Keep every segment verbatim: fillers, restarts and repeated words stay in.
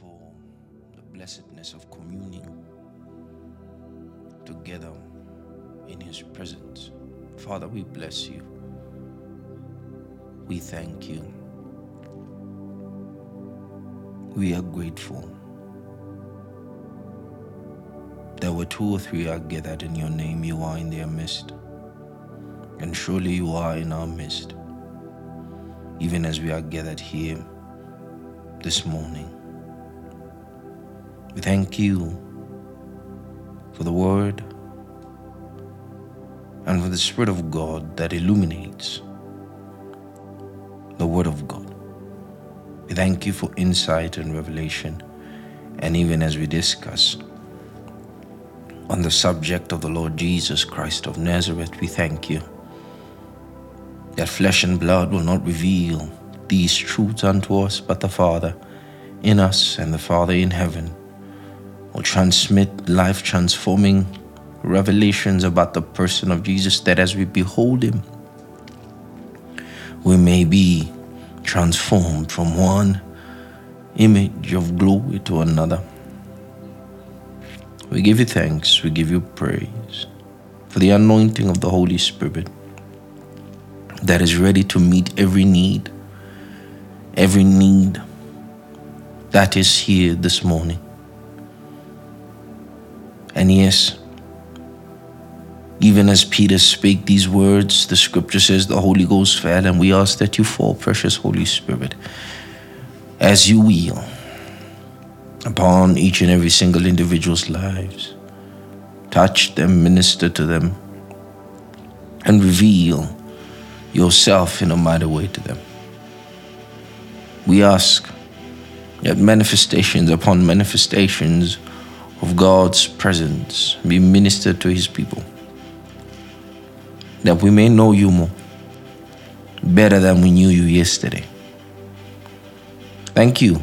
for the blessedness of communing together in His presence. Father, we bless You. We thank You. We are grateful that where two or three are gathered in Your name, You are in their midst. And surely You are in our midst, even as we are gathered here this morning. We thank You for the Word and for the Spirit of God that illuminates the Word of God. We thank You for insight and revelation, and even as we discuss on the subject of the Lord Jesus Christ of Nazareth, we thank You that flesh and blood will not reveal these truths unto us, but the Father in us and the Father in heaven will transmit life-transforming revelations about the person of Jesus, that as we behold Him, we may be transformed from one image of glory to another. We give You thanks, we give You praise for the anointing of the Holy Spirit that is ready to meet every need, every need that is here this morning. And yes, even as Peter spake these words, the scripture says the Holy Ghost fell, and we ask that You fall, precious Holy Spirit, as You will, upon each and every single individual's lives. Touch them, minister to them, and reveal Yourself in a mighty way to them. We ask that manifestations upon manifestations of God's presence be ministered to His people, that we may know You more, better than we knew You yesterday. Thank You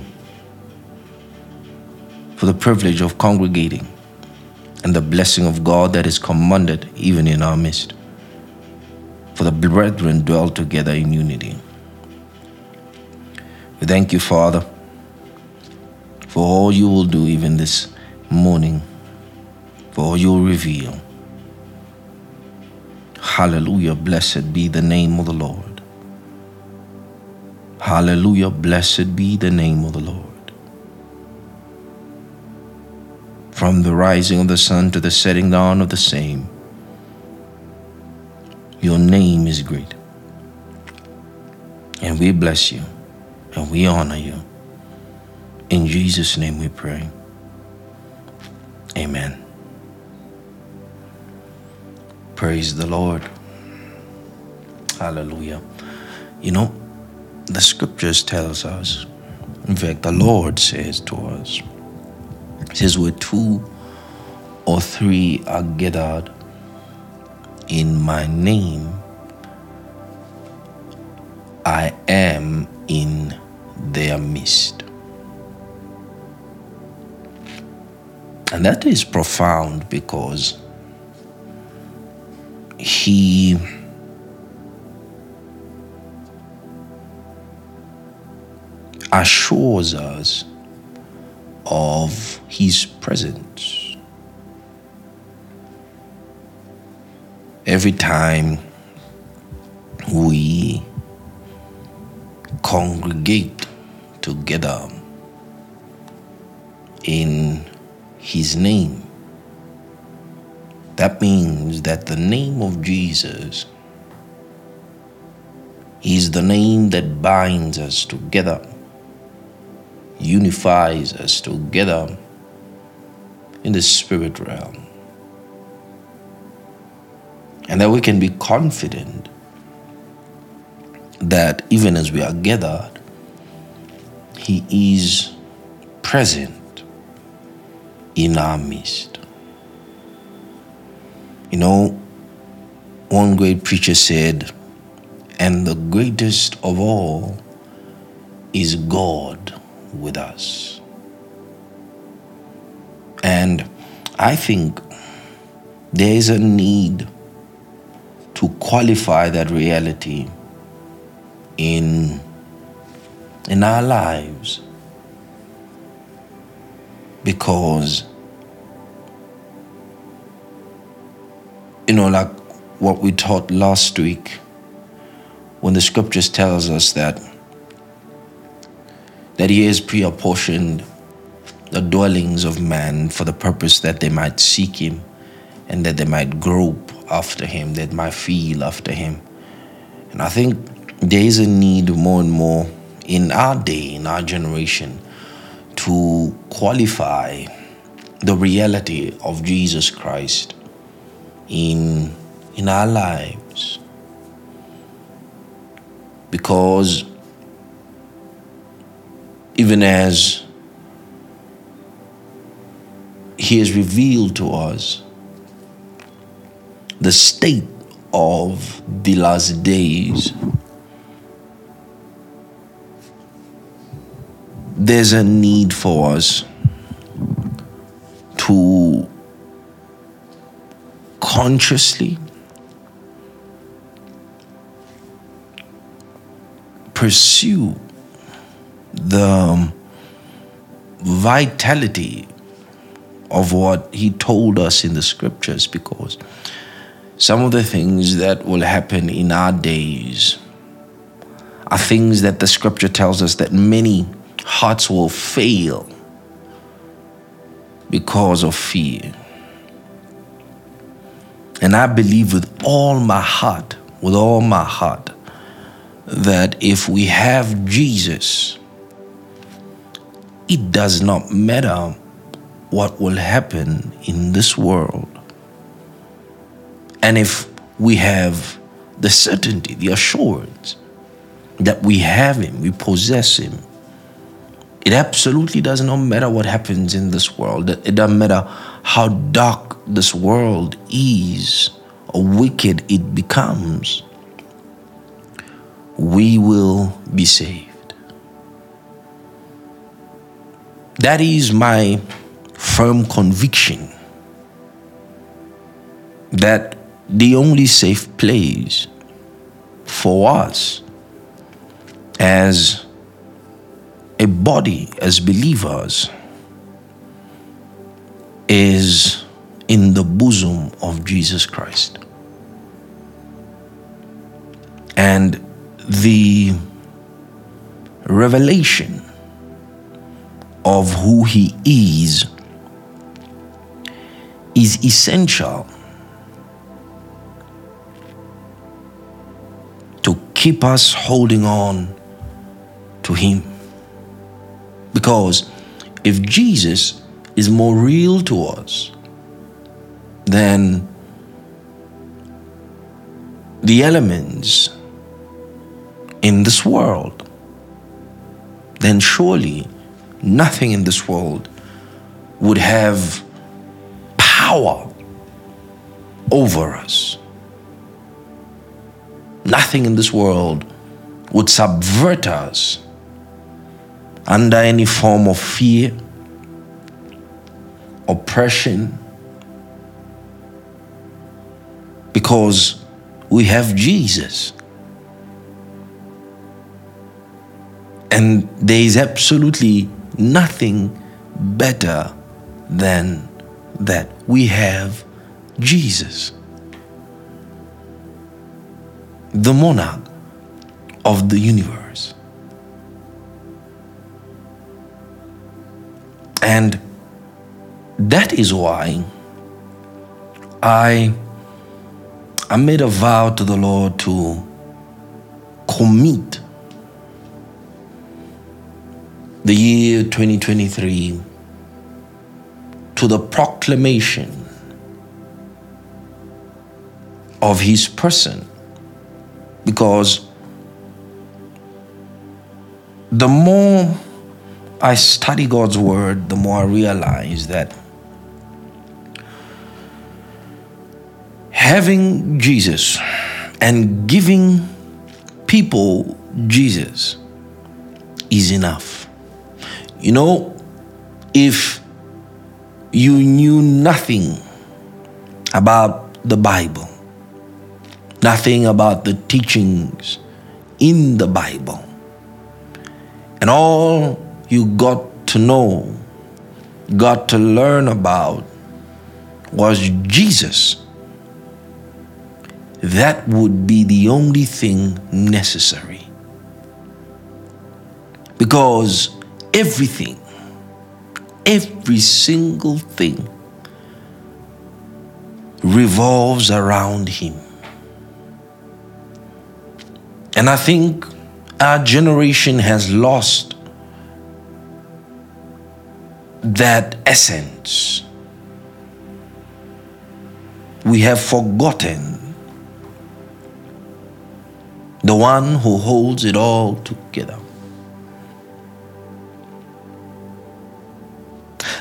for the privilege of congregating and the blessing of God that is commanded even in our midst, for the brethren dwell together in unity. We thank You, Father, for all You will do even this morning, for all You will reveal. Hallelujah, blessed be the name of the Lord. Hallelujah, blessed be the name of the Lord. From the rising of the sun to the setting down of the same, Your name is great, and we bless You, and we honor You. In Jesus' name we pray. Amen. Praise the Lord. Hallelujah. You know, the scriptures tells us, in fact, the Lord says to us, He says, where two or three are gathered in My name, I am in their midst. And that is profound, because He assures us of His presence. Every time we congregate together in His name, that means that the name of Jesus is the name that binds us together, unifies us together in the spirit realm. And that we can be confident that even as we are gathered, He is present in our midst. You know, one great preacher said, and the greatest of all is God with us. And I think there is a need to qualify that reality in, in our lives. because, you know, like what we taught last week, when the scriptures tells us that that he has pre-apportioned the dwellings of man for the purpose that they might seek him and that they might grope after him, that might feel after him. And I think there is a need more and more in our day, in our generation, to qualify the reality of Jesus Christ in, in our lives. Because even as he has revealed to us the state of the last days, there's a need for us to consciously pursue the vitality of what he told us in the scriptures, because some of the things that will happen in our days are things that the scripture tells us that many hearts will fail because of fear. And I believe with all my heart, with all my heart, that if we have Jesus, it does not matter what will happen in this world. And if we have the certainty, the assurance that we have him, we possess him, it absolutely does not matter what happens in this world. It doesn't matter how dark this world is or wicked it becomes. We will be saved. That is my firm conviction, that the only safe place for us as a body, as believers, is in the bosom of Jesus Christ. And the revelation of who he is is essential to keep us holding on to him. Because if Jesus is more real to us than the elements in this world, then surely nothing in this world would have power over us. Nothing in this world would subvert us under any form of fear, oppression, because we have Jesus. And there is absolutely nothing better than that. We have Jesus, the monarch of the universe. And that is why I, I made a vow to the Lord to commit the year twenty twenty-three to the proclamation of his person. Because the more I study God's word, the more I realize that having Jesus and giving people Jesus is enough. You know, if you knew nothing about the Bible, nothing about the teachings in the Bible, and all you got to know got to learn about was Jesus, that would be the only thing necessary. Because everything, every single thing revolves around him. And I think our generation has lost that essence. We have forgotten the one who holds it all together.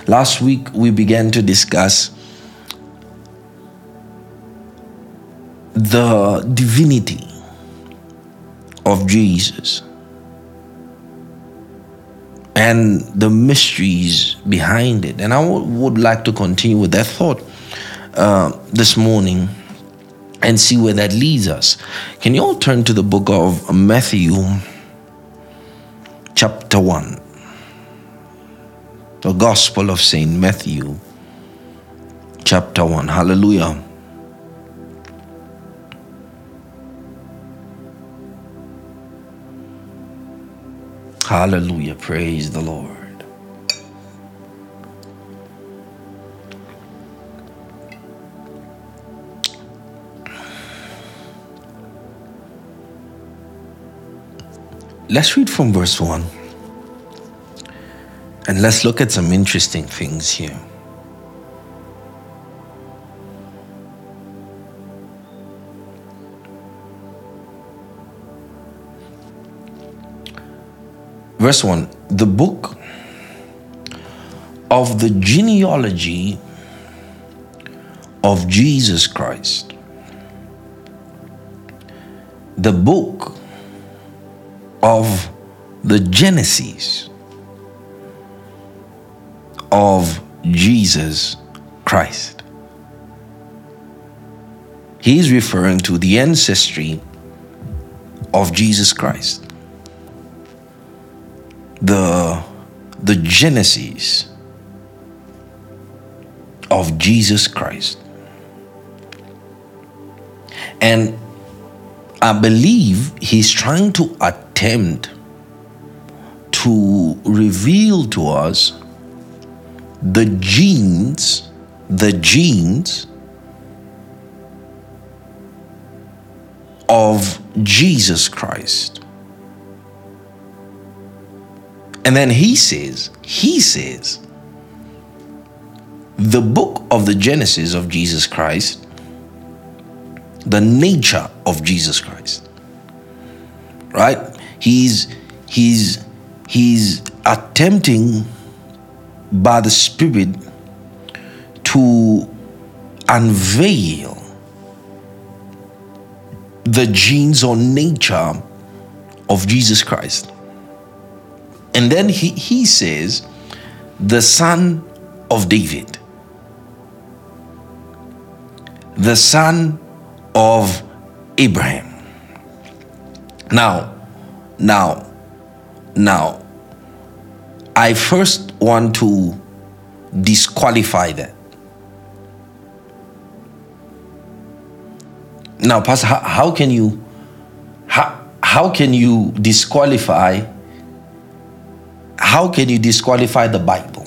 Last week, we began to discuss the divinity of Jesus and the mysteries behind it. And I w- would like to continue with that thought uh, this morning and see where that leads us. Can you all turn to the book of Matthew, chapter one? The Gospel of Saint Matthew, chapter one. Hallelujah. Hallelujah. Praise the Lord. Let's read from verse one. And let's look at some interesting things here. Verse one, the book of the genealogy of Jesus Christ. The book of the Genesis of Jesus Christ. He is referring to the ancestry of Jesus Christ. The, the Genesis of Jesus Christ. And I believe he's trying to attempt to reveal to us the genes, the genes of Jesus Christ. And then he says, he says, the book of the Genesis of Jesus Christ, the nature of Jesus Christ, right? He's, he's, he's attempting by the Spirit to unveil the genes or nature of Jesus Christ. And then he, he says, the son of David. The son of Abraham. Now, now, now, I first want to disqualify that. Now, Pastor, how, how can you how, how can you disqualify how can you disqualify the Bible?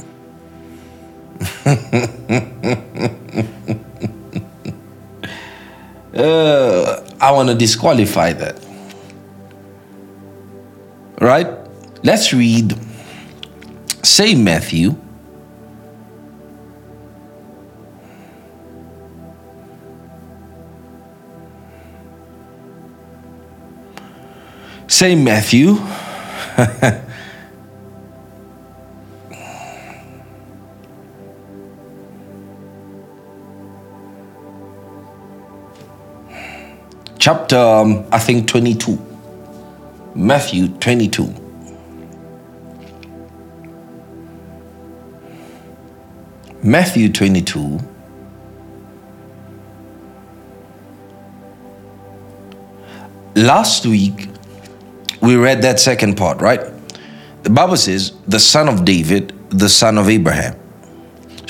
uh, I want to disqualify that. Right? Let's read Saint Matthew Saint Matthew chapter um, I think twenty-two, Matthew twenty-two. Matthew twenty-two, last week we read that second part, right? The Bible says, the son of David, the son of Abraham.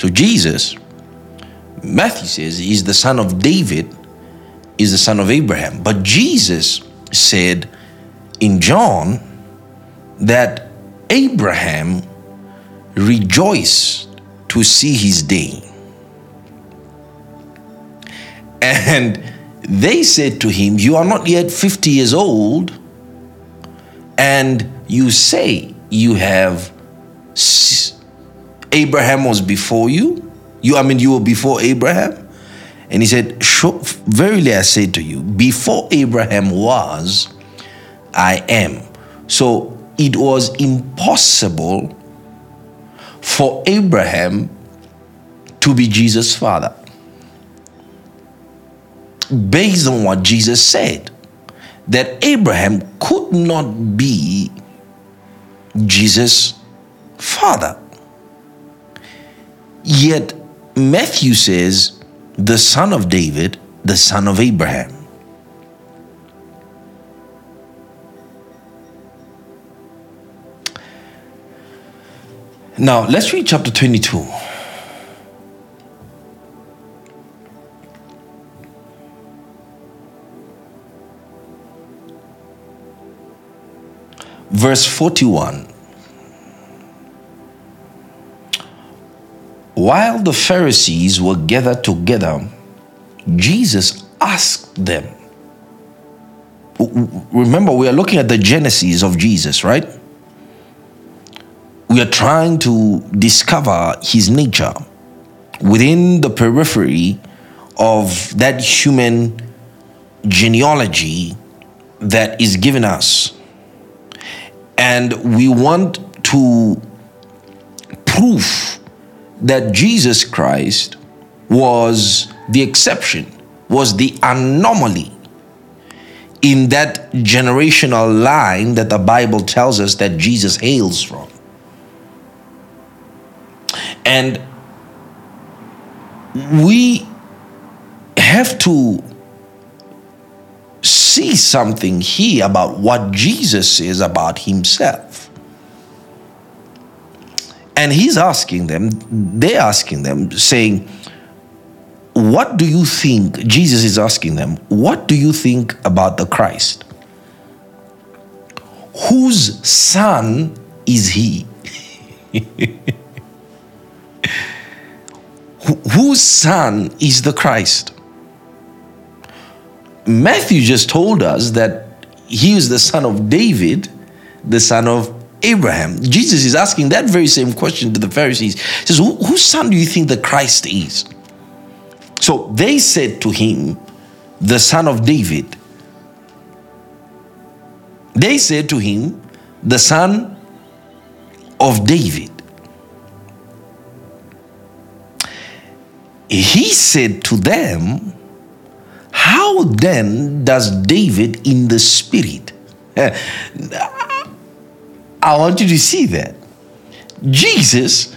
So Jesus, Matthew says, is the son of David, is the son of Abraham. But Jesus said in John that Abraham rejoiced to see his day. And they said to him, you are not yet fifty years old, and you say you have, Abraham was before you. You, I mean, you were before Abraham. And he said, verily I say to you, before Abraham was, I am. So it was impossible for Abraham to be Jesus' father, based on what Jesus said, that Abraham could not be Jesus' father. Yet Matthew says, the son of David, the son of Abraham. Now, let's read chapter twenty-two. Verse forty-one. While the Pharisees were gathered together, Jesus asked them. Remember, we are looking at the genesis of Jesus, right? We are trying to discover his nature within the periphery of that human genealogy that is given us. And we want to prove that Jesus Christ was the exception, was the anomaly in that generational line that the Bible tells us that Jesus hails from. And we have to see something here about what Jesus says about himself. And he's asking them, they're asking them, saying, what do you think, Jesus is asking them, what do you think about the Christ? Whose son is he? Whose son is the Christ? Matthew just told us that he is the son of David, the son of Abraham. Jesus is asking that very same question to the Pharisees. He says, Who, whose son do you think the Christ is? So they said to him, the son of David. They said to him, the son of David. He said to them, how then does David in the spirit? I want you to see that. Jesus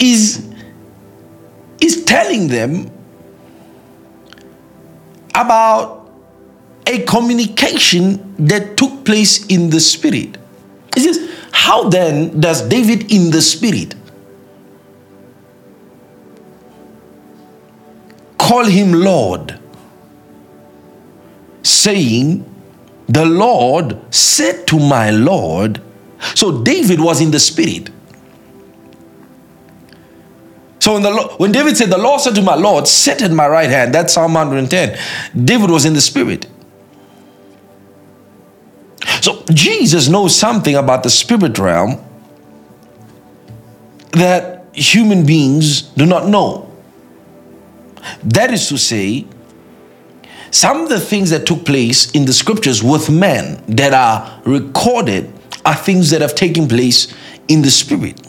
is, is telling them about a communication that took place in the spirit. He says, how then does David in the spirit call him Lord, saying, the Lord said to my Lord. So David was in the spirit. So when, the, when David said, the Lord said to my Lord, sit at my right hand, that's Psalm one hundred ten. David was in the spirit. So Jesus knows something about the spirit realm that human beings do not know. That is to say, some of the things that took place in the scriptures with men that are recorded are things that have taken place in the spirit.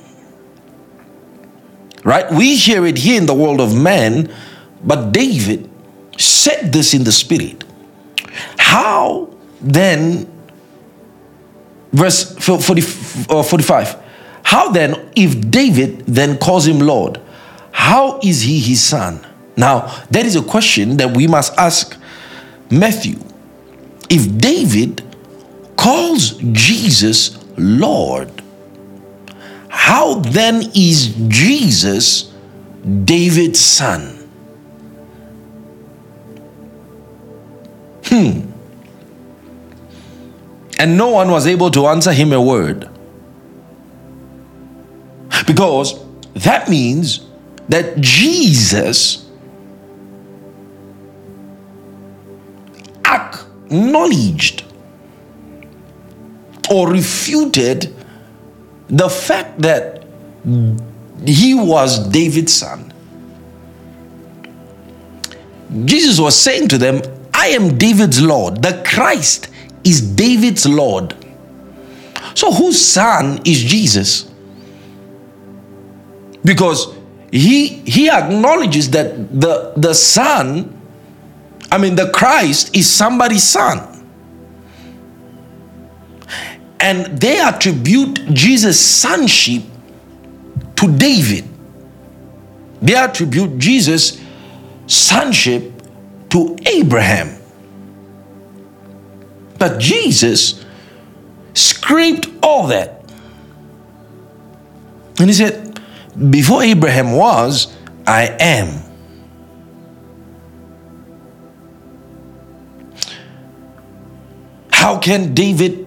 Right? We hear it here in the world of man, but David said this in the spirit. How then, verse forty, uh, forty-five, how then, if David then calls him Lord, how is he his son? Now, that is a question that we must ask Matthew. If David calls Jesus Lord, how then is Jesus David's son. Hmm. And no one was able to answer him a word. Because that means that Jesus acknowledged or refuted the fact that he was David's son. Jesus was saying to them, I am David's Lord. The Christ is David's Lord. So whose son is Jesus? Because he he acknowledges that the, the son, I mean the Christ is somebody's son. And they attribute Jesus' sonship to David. They attribute Jesus' sonship to Abraham. But Jesus scraped all that. And he said, before Abraham was, I am. How can David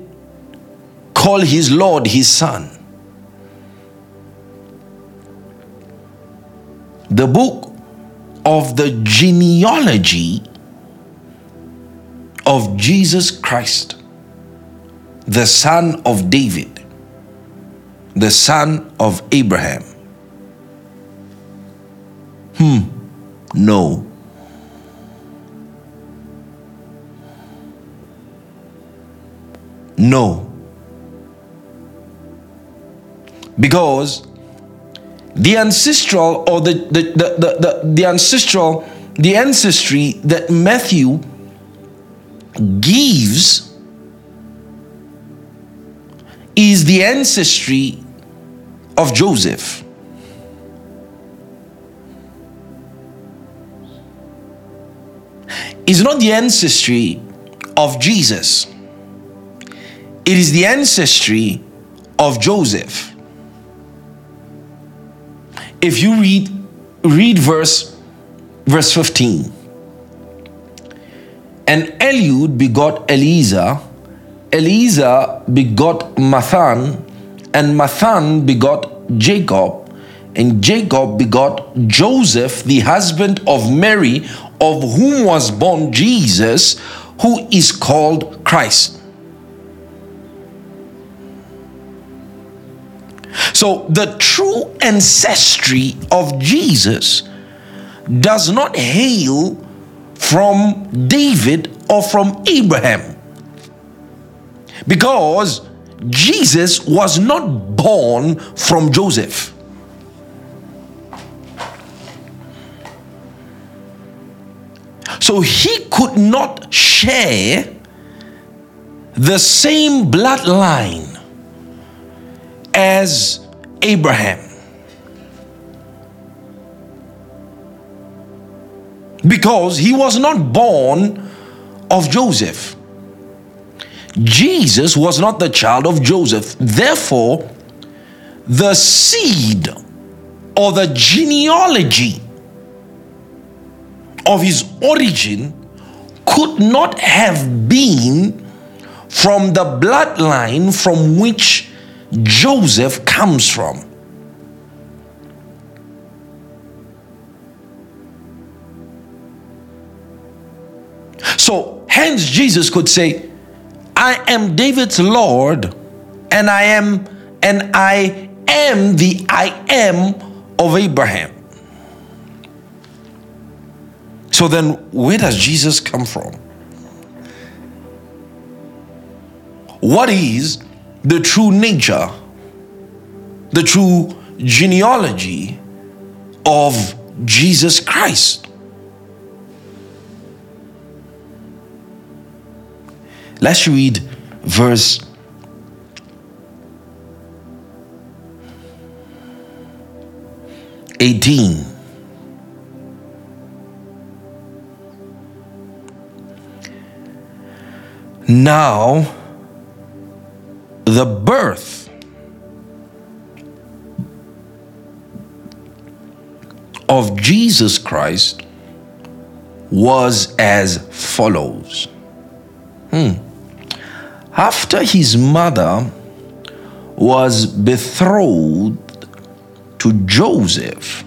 call his Lord his son? The book of the genealogy of Jesus Christ, the son of David, the son of Abraham. Hmm, no. No. Because the ancestral or the the, the, the, the the ancestral, the ancestry that Matthew gives is the ancestry of Joseph. It's not the ancestry of Jesus. It is the ancestry of Joseph. If you read, read verse, verse fifteen. And Eliud begot Eleazar, Eleazar begot Matthan, and Matthan begot Jacob, and Jacob begot Joseph, the husband of Mary, of whom was born Jesus, who is called Christ. So the true ancestry of Jesus does not hail from David or from Abraham, because Jesus was not born from Joseph. So he could not share the same bloodline as Abraham, because he was not born of Joseph. Jesus was not the child of Joseph. Therefore, the seed or the genealogy of his origin could not have been from the bloodline from which Joseph comes from. So, hence Jesus could say, I am David's Lord, and I am, and I am the I am of Abraham. So then, where does Jesus come from? What is the true nature, the true genealogy of Jesus Christ? Let's read verse eighteen. Now, the birth of Jesus Christ was as follows. Hmm. After his mother was betrothed to Joseph,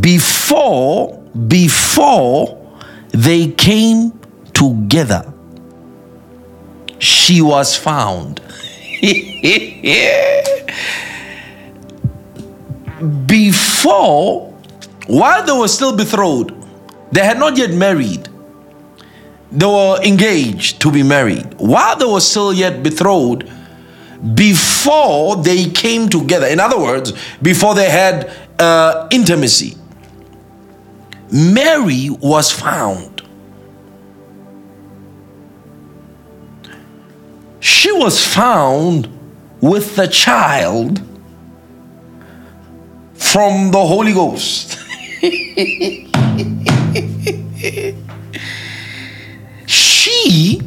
before, before they came together, she was found. Before, while they were still betrothed, they had not yet married. They were engaged to be married. While they were still yet betrothed, before they came together, in other words, before they had uh, intimacy, Mary was found. She was found with the child from the Holy Ghost. She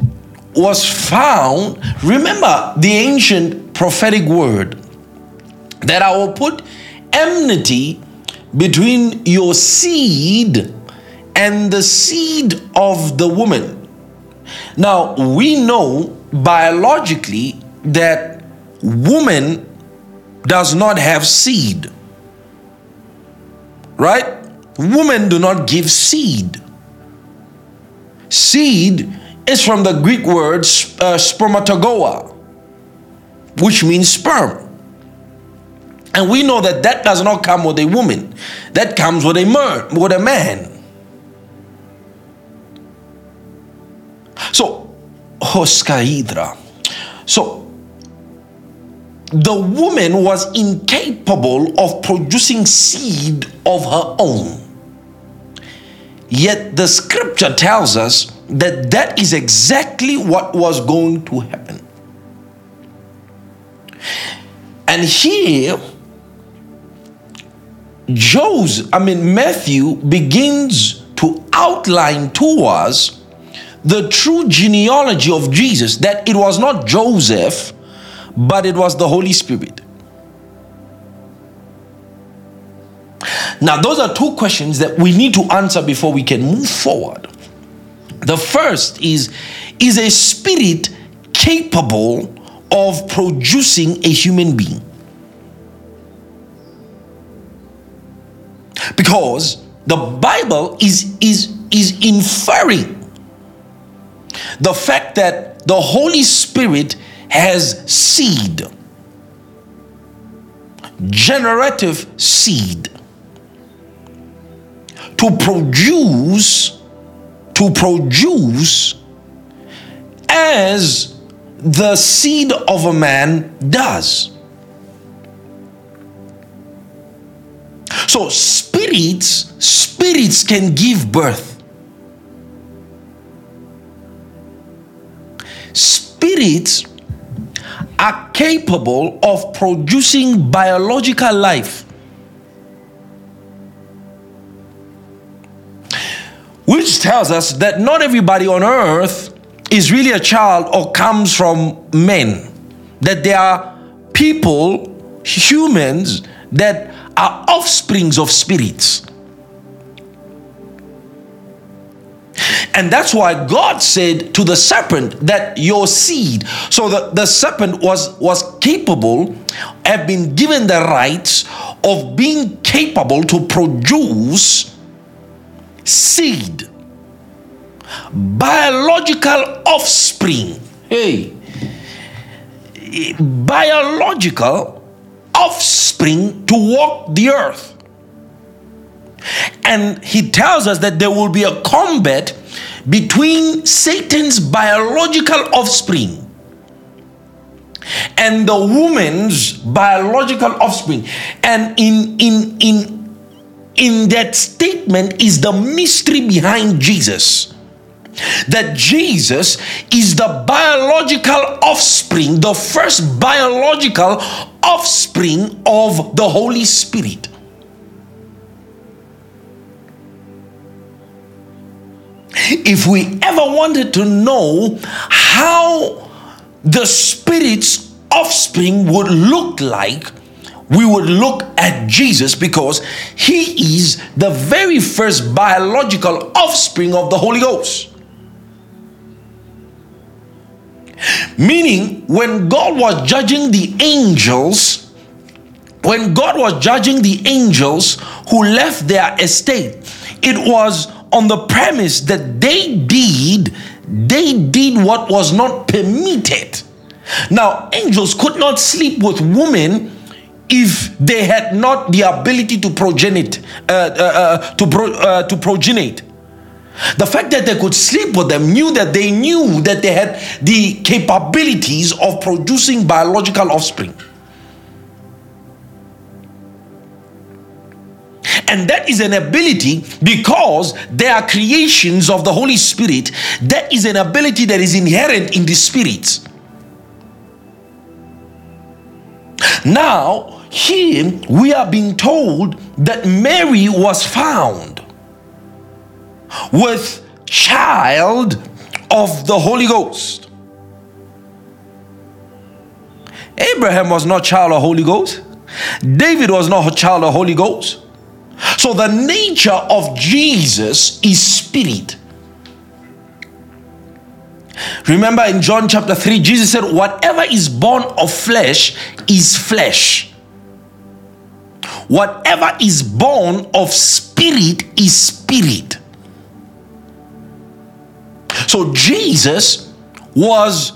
was found. Remember the ancient prophetic word that I will put enmity between your seed and the seed of the woman. Now, we know biologically that woman does not have seed. Right? Women do not give seed. Seed is from the Greek word uh, spermatogoa, which means sperm. And we know that that does not come with a woman. That comes with a, mer- with a man. So, hoskaidra. So, the woman was incapable of producing seed of her own. Yet the scripture tells us that that is exactly what was going to happen. And here, Joseph, I mean Matthew begins to outline to us the true genealogy of Jesus, that it was not Joseph, but it was the Holy Spirit. Now, those are two questions that we need to answer before we can move forward. The first is, is a spirit capable of producing a human being? Because the Bible is, is, is inferring the fact that the Holy Spirit has seed, generative seed, to produce, to produce as the seed of a man does. So spirits, spirits can give birth. Spirits are capable of producing biological life, which tells us that not everybody on earth is really a child or comes from men. That there are people, humans, that are offsprings of spirits. And that's why God said to the serpent that your seed, so the, the serpent was, was capable, have been given the rights of being capable to produce seed, biological offspring. Hey, biological offspring to walk the earth. And he tells us that there will be a combat between Satan's biological offspring and the woman's biological offspring. And in in in In that statement is the mystery behind Jesus. That Jesus is the biological offspring, the first biological offspring of the Holy Spirit. If we ever wanted to know how the Spirit's offspring would look like, we would look at Jesus because he is the very first biological offspring of the Holy Ghost. Meaning, when God was judging the angels, when God was judging the angels who left their estate, it was on the premise that they did, they did what was not permitted. Now, angels could not sleep with women if they had not the ability to progenate, uh, uh, uh, to, pro, uh, to progenate. The fact that they could sleep with them knew that they knew that they had the capabilities of producing biological offspring. And that is an ability, because they are creations of the Holy Spirit, that is an ability that is inherent in the Spirit. Now, here we are being told that Mary was found with child of the Holy Ghost. Abraham was not child of Holy Ghost. David was not child of Holy Ghost. So the nature of Jesus is spirit. Remember in John chapter three, Jesus said, whatever is born of flesh is flesh. Whatever is born of spirit is spirit. So Jesus was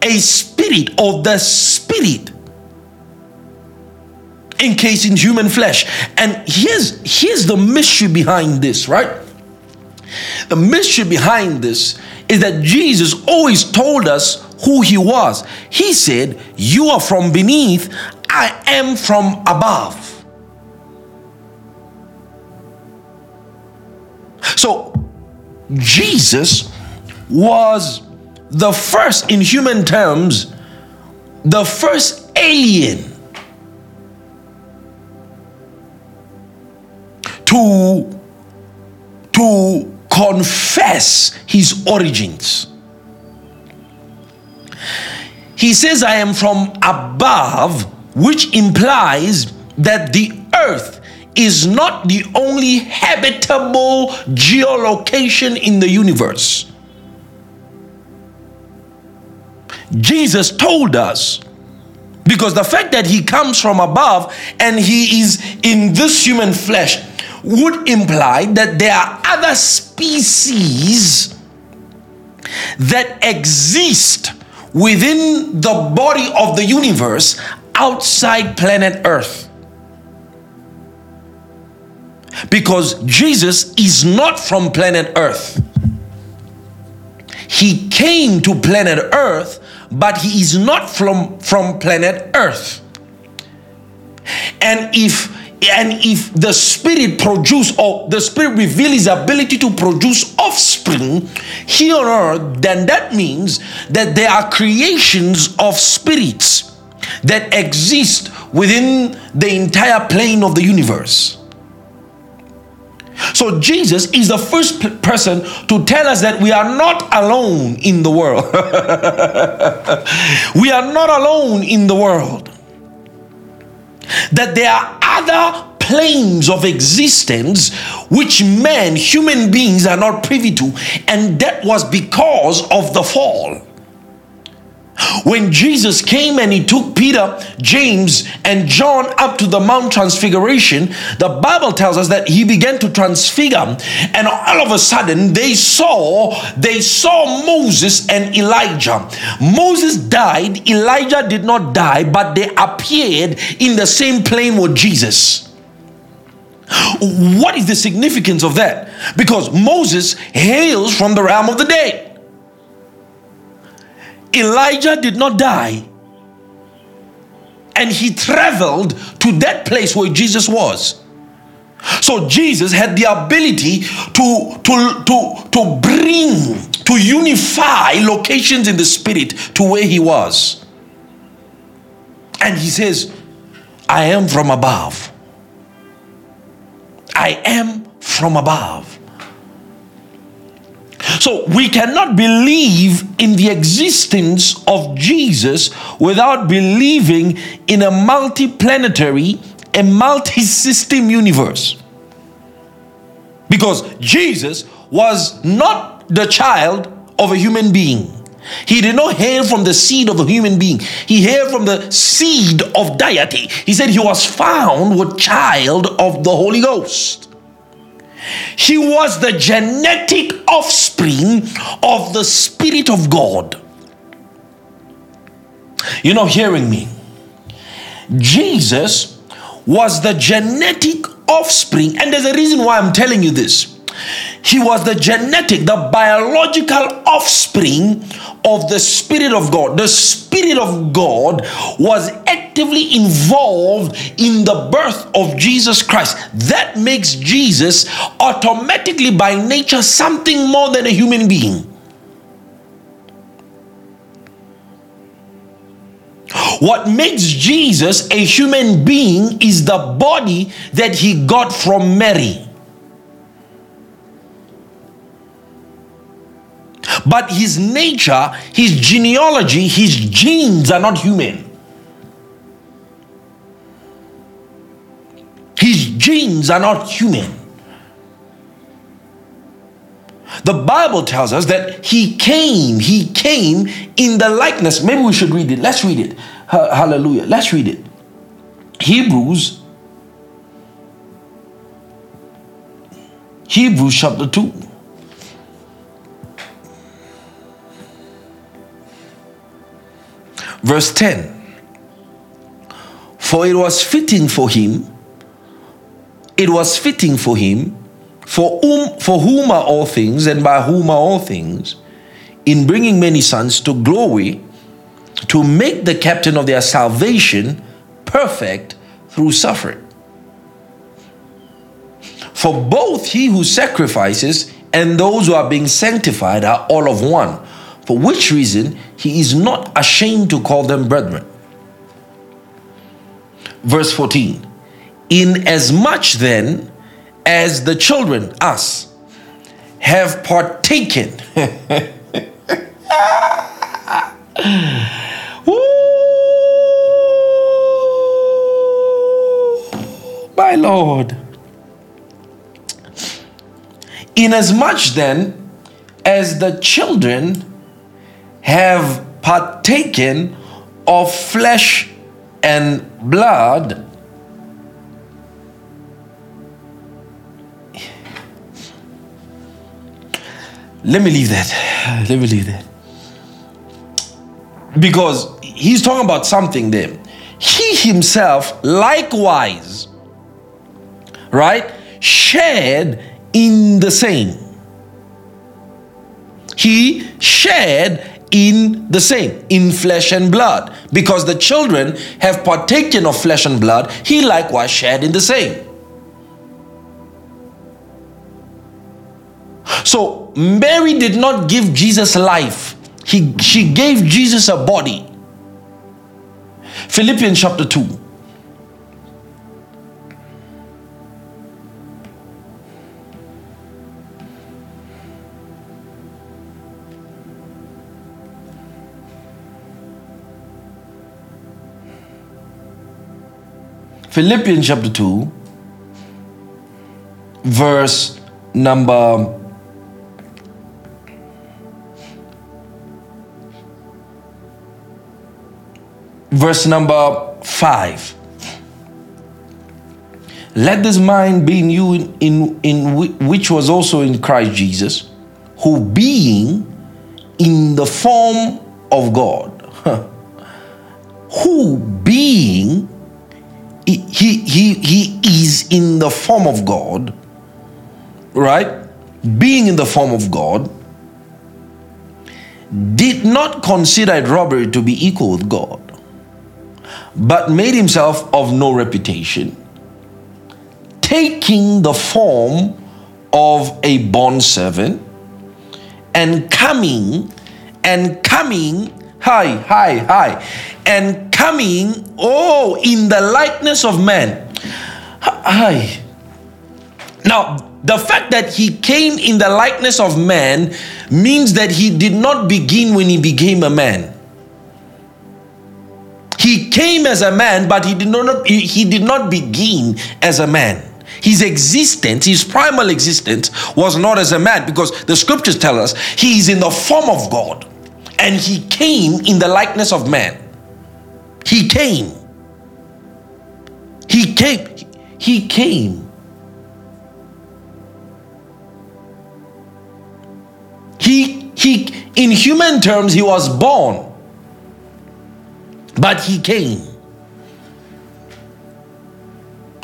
a spirit, or the spirit encased in human flesh. And here's, here's the mystery behind this, right? The mystery behind this is that Jesus always told us who he was. He said, you are from beneath, I am from above. So Jesus was the first, in human terms, the first alien to, to confess his origins. He says, I am from above, which implies that the earth is not the only habitable geolocation in the universe. Jesus told us, because the fact that he comes from above and he is in this human flesh would imply that there are other species that exist within the body of the universe outside planet Earth. Because Jesus is not from planet Earth. He came to planet Earth, but he is not from, from planet Earth. And if And if the Spirit produce, or the Spirit reveal his ability to produce offspring here on earth, then that means that there are creations of spirits that exist within the entire plane of the universe. So Jesus is the first p- person to tell us that we are not alone in the world. We are not alone in the world. That there are other planes of existence which men, human beings, are not privy to. And that was because of the fall. When Jesus came and he took Peter, James, and John up to the Mount Transfiguration, the Bible tells us that he began to transfigure. And all of a sudden, they saw, they saw Moses and Elijah. Moses died, Elijah did not die, but they appeared in the same plane with Jesus. What is the significance of that? Because Moses hails from the realm of the dead. Elijah did not die, and he traveled to that place where Jesus was. So Jesus had the ability to, to, to, to bring, to unify locations in the spirit to where he was. And he says, I am from above. I am from above. So we cannot believe in the existence of Jesus without believing in a multi-planetary, a multi-system universe. Because Jesus was not the child of a human being. He did not hail from the seed of a human being. He hailed from the seed of deity. He said he was found with child of the Holy Ghost. He was the genetic offspring of the Spirit of God. You're not hearing me. Jesus was the genetic offspring, and there's a reason why I'm telling you this. He was the genetic, the biological offspring of the Spirit of God. The Spirit of God was actively involved in the birth of Jesus Christ. That makes Jesus automatically by nature something more than a human being. What makes Jesus a human being is the body that he got from Mary. But his nature, his genealogy, his genes are not human. His genes are not human. The Bible tells us that he came, he came in the likeness. Maybe we should read it. Let's read it. Hallelujah. Let's read it. Hebrews. Hebrews chapter two. Verse ten, for it was fitting for him, it was fitting for him, for whom, for whom are all things, and by whom are all things, in bringing many sons to glory, to make the captain of their salvation perfect through suffering. For both he who sacrifices and those who are being sanctified are all of one, for which reason he is not ashamed to call them brethren. Verse fourteen. Inasmuch then as the children, us, have partaken Ooh, my Lord. Inasmuch then as the children have partaken of flesh and blood, let me leave that. Let me leave that. Because he's talking about something there. He himself likewise, right, shared in the same. He shared in the same, in flesh and blood, because the children have partaken of flesh and blood, he likewise shared in the same. So Mary did not give Jesus life. He, she gave Jesus a body. Philippians chapter two. Philippians chapter two, verse number verse number five. Let this mind be in you in, in, in which was also in Christ Jesus, who being in the form of God, huh, who being He, he, he is in the form of God, right? Being in the form of God, did not consider it robbery to be equal with God, but made himself of no reputation, taking the form of a bondservant, and coming, and coming, hi, hi, hi, and coming, oh, in the likeness of man. Aye. Now, the fact that he came in the likeness of man means that he did not begin when he became a man. He came as a man, but he did not, he did not begin as a man. His existence, his primal existence, was not as a man, because the scriptures tell us he is in the form of God and he came in the likeness of man. He came. He came. He came. He, he, in human terms, he was born, but he came.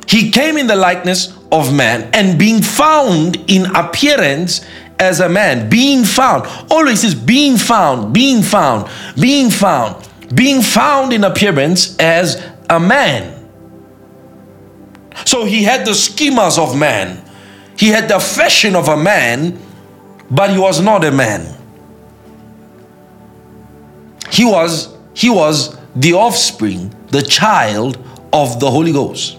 He came in the likeness of man, and being found in appearance as a man, being found, always says being found, being found, being found, being found in appearance as a man. So he had the schemas of man. He had the fashion of a man, but he was not a man. He was, he was the offspring, the child of the Holy Ghost.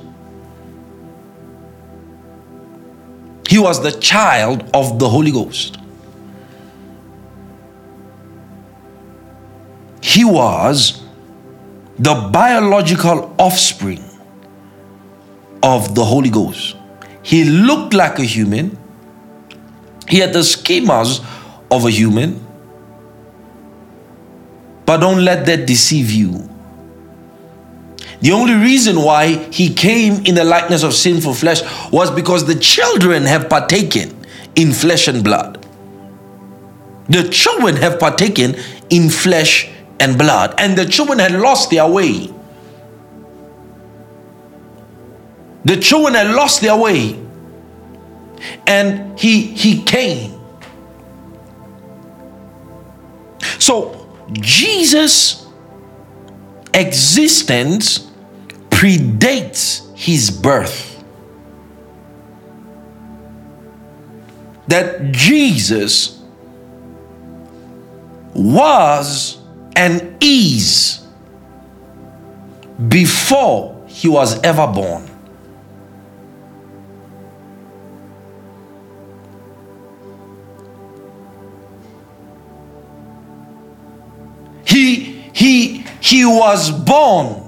He was the child of the Holy Ghost. He was the biological offspring of the Holy Ghost. He looked like a human. He had the schemas of a human. But don't let that deceive you. The only reason why he came in the likeness of sinful flesh was because the children have partaken in flesh and blood. The children have partaken in flesh and blood, and the children had lost their way. The children had lost their way, and he he came. So Jesus' existence predates his birth. That Jesus was and is before he was ever born. He, he, he was born,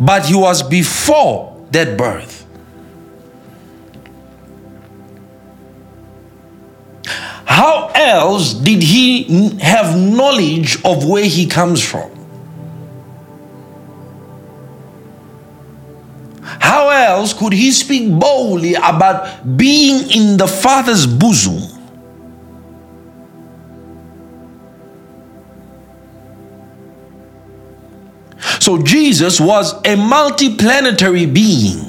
but he was before that birth. How else did he have knowledge of where he comes from? How else could he speak boldly about being in the Father's bosom? So Jesus was a multiplanetary being.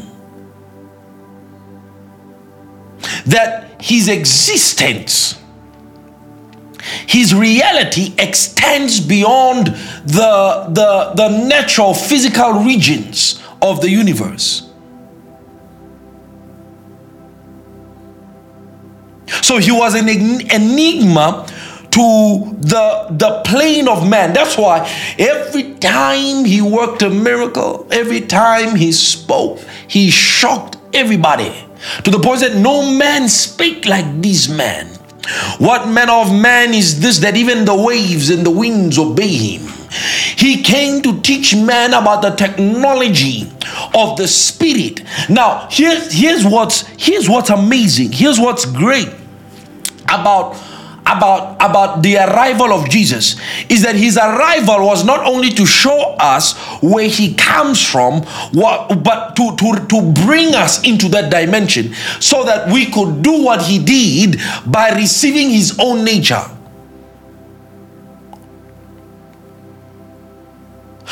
That his existence, his reality extends beyond the, the, the natural physical regions of the universe. So he was an enigma to the, the plane of man. That's why every time he worked a miracle, every time he spoke, he shocked everybody. To the point that no man spake like this man. What manner of man is this that even the waves and the winds obey him? He came to teach man about the technology of the spirit. Now, here's, here's, what's, here's what's amazing. Here's what's great about, about, about the arrival of Jesus. Is that his arrival was not only to show us where he comes from, what, but to, to, to bring us into that dimension so that we could do what he did by receiving his own nature.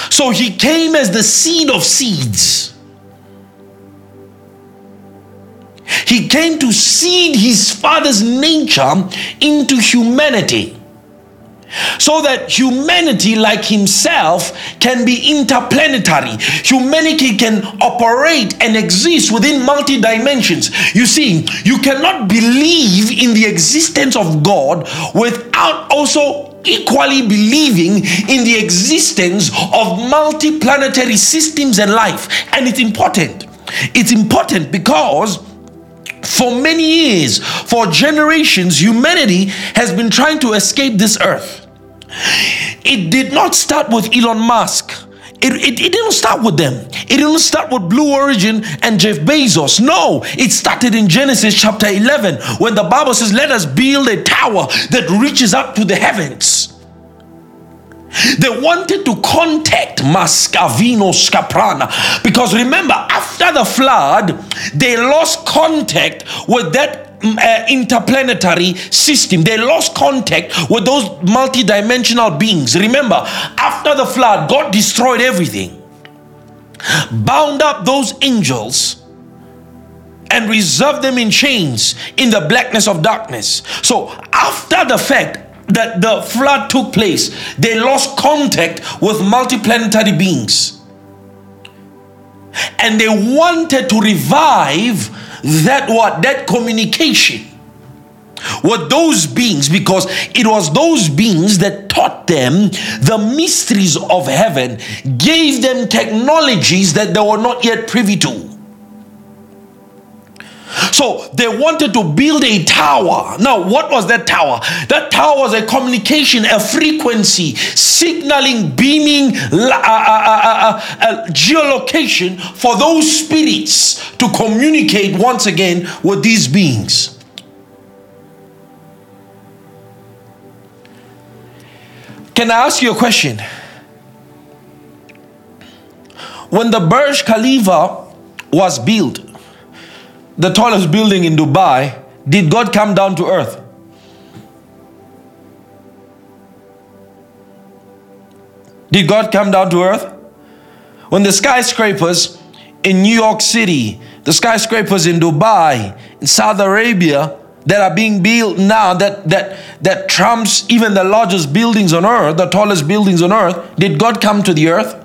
So he came as the seed of seeds. He came to seed his Father's nature into humanity, so that humanity, like himself, can be interplanetary. Humanity can operate and exist within multi dimensions. You see, you cannot believe in the existence of God without also equally believing in the existence of multi-planetary systems and life. And it's important. It's important because For many years, for generations, humanity has been trying to escape this earth. It did not start with Elon Musk. It, it, it didn't start with them. It didn't start with Blue Origin and Jeff Bezos. No, it started in Genesis chapter eleven, when the Bible says, let us build a tower that reaches up to the heavens. They wanted to contact Mascavino Scaprana, because remember, after the flood, they lost contact with that Uh, interplanetary system. They lost contact with those multidimensional beings. Remember, after the flood, God destroyed everything, bound up those angels, and reserved them in chains in the blackness of darkness. So after the fact that the flood took place, they lost contact with multiplanetary beings, and they wanted to revive that what that communication with those beings, because it was those beings that taught them the mysteries of heaven, gave them technologies that they were not yet privy to. So they wanted to build a tower. Now, what was that tower? That tower was a communication, a frequency, signaling, beaming, uh, uh, uh, uh, uh, geolocation for those spirits to communicate once again with these beings. Can I ask you a question? When the Burj Khalifa was built, the tallest building in Dubai, did God come down to earth? Did God come down to earth? When the skyscrapers in New York City, the skyscrapers in Dubai, in Saudi Arabia, that are being built now, that, that, that trumps even the largest buildings on earth, the tallest buildings on earth, did God come to the earth?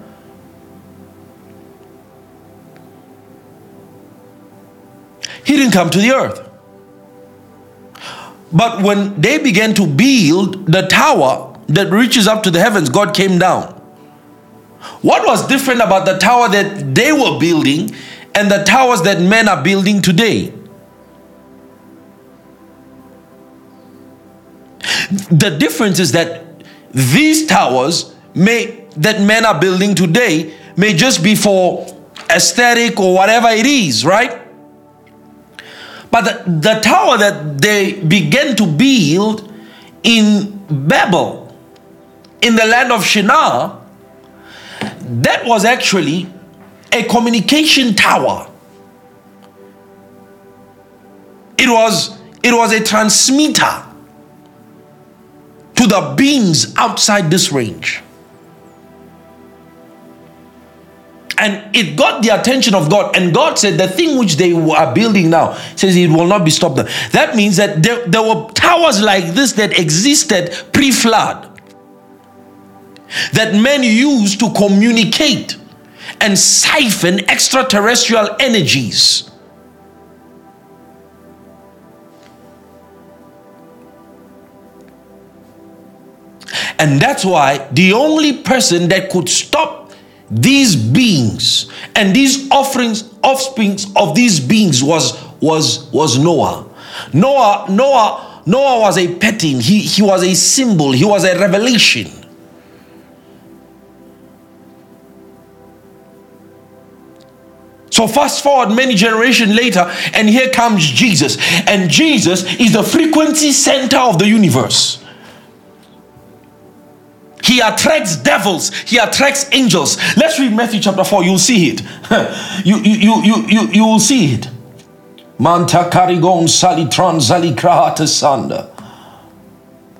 He didn't come to the earth. But when they began to build the tower that reaches up to the heavens, God came down. What was different about the tower that they were building and the towers that men are building today? The difference is that these towers may, that men are building today may just be for aesthetic or whatever it is, right? But the, the tower that they began to build in Babel, in the land of Shinar, that was actually a communication tower. It was, it was a transmitter to the beings outside this range. And it got the attention of God. And God said the thing which they are building now, says it will not be stopped them. That means that there, there were towers like this that existed pre-flood, that men used to communicate and siphon extraterrestrial energies. And that's why the only person that could stop these beings and these offerings, offsprings of these beings was was was Noah. Noah, Noah, Noah was a pattern. He he was a symbol. He was a revelation. So fast forward many generations later, and here comes Jesus. And Jesus is the frequency center of the universe. He attracts devils. He attracts angels. Let's read Matthew chapter four. You'll see it. you, you, you, you, you will see it. Manta karigon salitron zalikrahata sanda.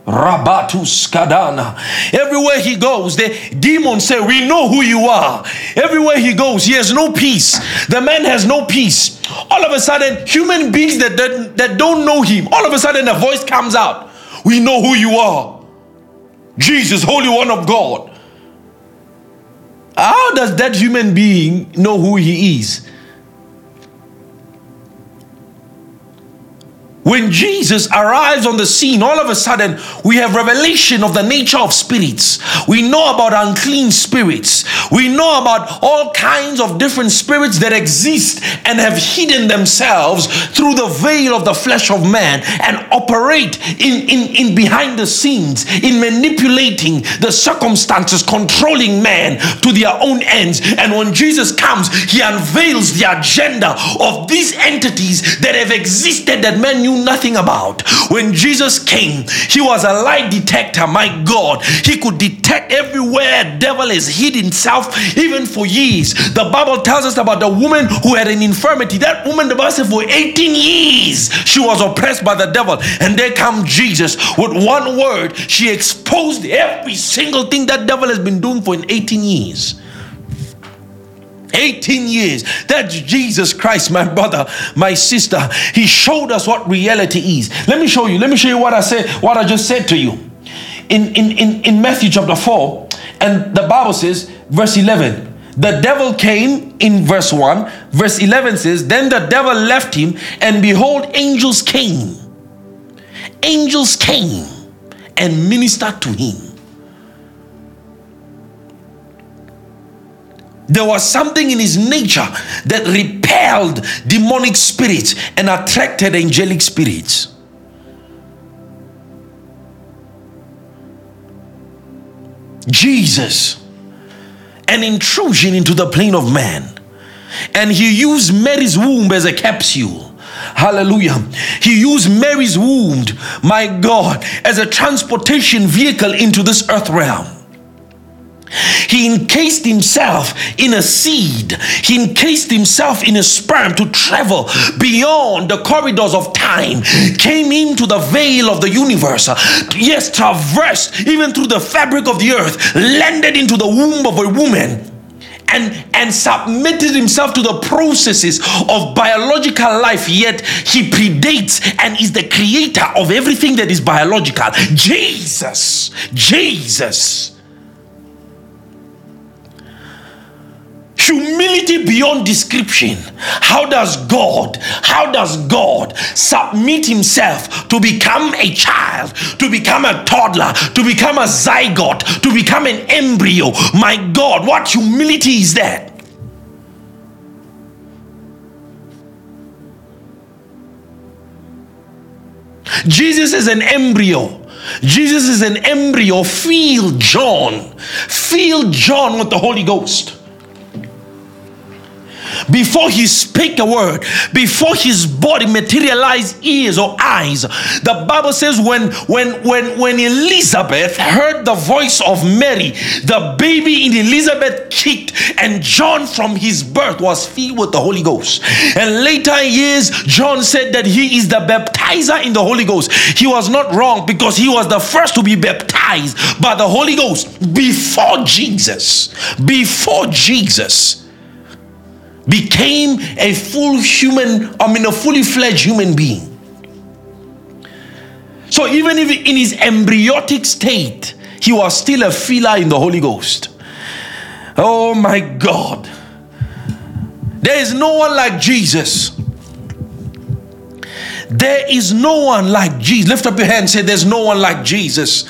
Rabatus kadana. Everywhere he goes, the demons say, we know who you are. Everywhere he goes, he has no peace. The man has no peace. All of a sudden, human beings that, that, that don't know him, all of a sudden a voice comes out. We know who you are. Jesus, Holy One of God. How does that human being know who he is? When Jesus arrives on the scene, all of a sudden, we have revelation of the nature of spirits. We know about unclean spirits. We know about all kinds of different spirits that exist and have hidden themselves through the veil of the flesh of man and operate in, in, in behind the scenes, in manipulating the circumstances, controlling man to their own ends. And when Jesus comes, he unveils the agenda of these entities that have existed that men knew nothing about. When Jesus came, he was a lie detector. My God, he could detect everywhere devil is hid himself, even for years. The Bible tells us about the woman who had an infirmity. That woman, the Bible said, for eighteen years she was oppressed by the devil, and there comes Jesus with one word. She exposed every single thing that devil has been doing for eighteen years. eighteen years. That's Jesus Christ, my brother, my sister. He showed us what reality is. Let me show you. Let me show you what I said, what I just said to you. In, in, in, in Matthew chapter four, and the Bible says, verse eleven, the devil came in verse one. Verse eleven says, then the devil left him, and behold, angels came. Angels came and ministered to him. There was something in his nature that repelled demonic spirits and attracted angelic spirits. Jesus, an intrusion into the plane of man. And he used Mary's womb as a capsule. Hallelujah. He used Mary's womb, my God, as a transportation vehicle into this earth realm. He encased himself in a seed. He encased himself in a sperm to travel beyond the corridors of time. Came into the veil of the universe. Yes, traversed even through the fabric of the earth. Landed into the womb of a woman. And, and submitted himself to the processes of biological life, yet he predates and is the creator of everything that is biological. Jesus. Jesus. Humility beyond description. How does God, how does God submit himself to become a child, to become a toddler, to become a zygote, to become an embryo? My God, what humility is that? Jesus is an embryo. Jesus is an embryo. Fill John. Fill John with the Holy Ghost. Before he spake a word, before his body materialized ears or eyes, the Bible says when when when when Elizabeth heard the voice of Mary, the baby in Elizabeth kicked, and John from his birth was filled with the Holy Ghost. And later years, John said that he is the baptizer in the Holy Ghost. He was not wrong, because he was the first to be baptized by the Holy Ghost before Jesus. Before Jesus became a full human, I mean a fully fledged human being. So even if in his embryotic state, he was still a filler in the Holy Ghost. Oh my God. There is no one like Jesus. There is no one like Jesus. Lift up your hand and say, there's no one like Jesus.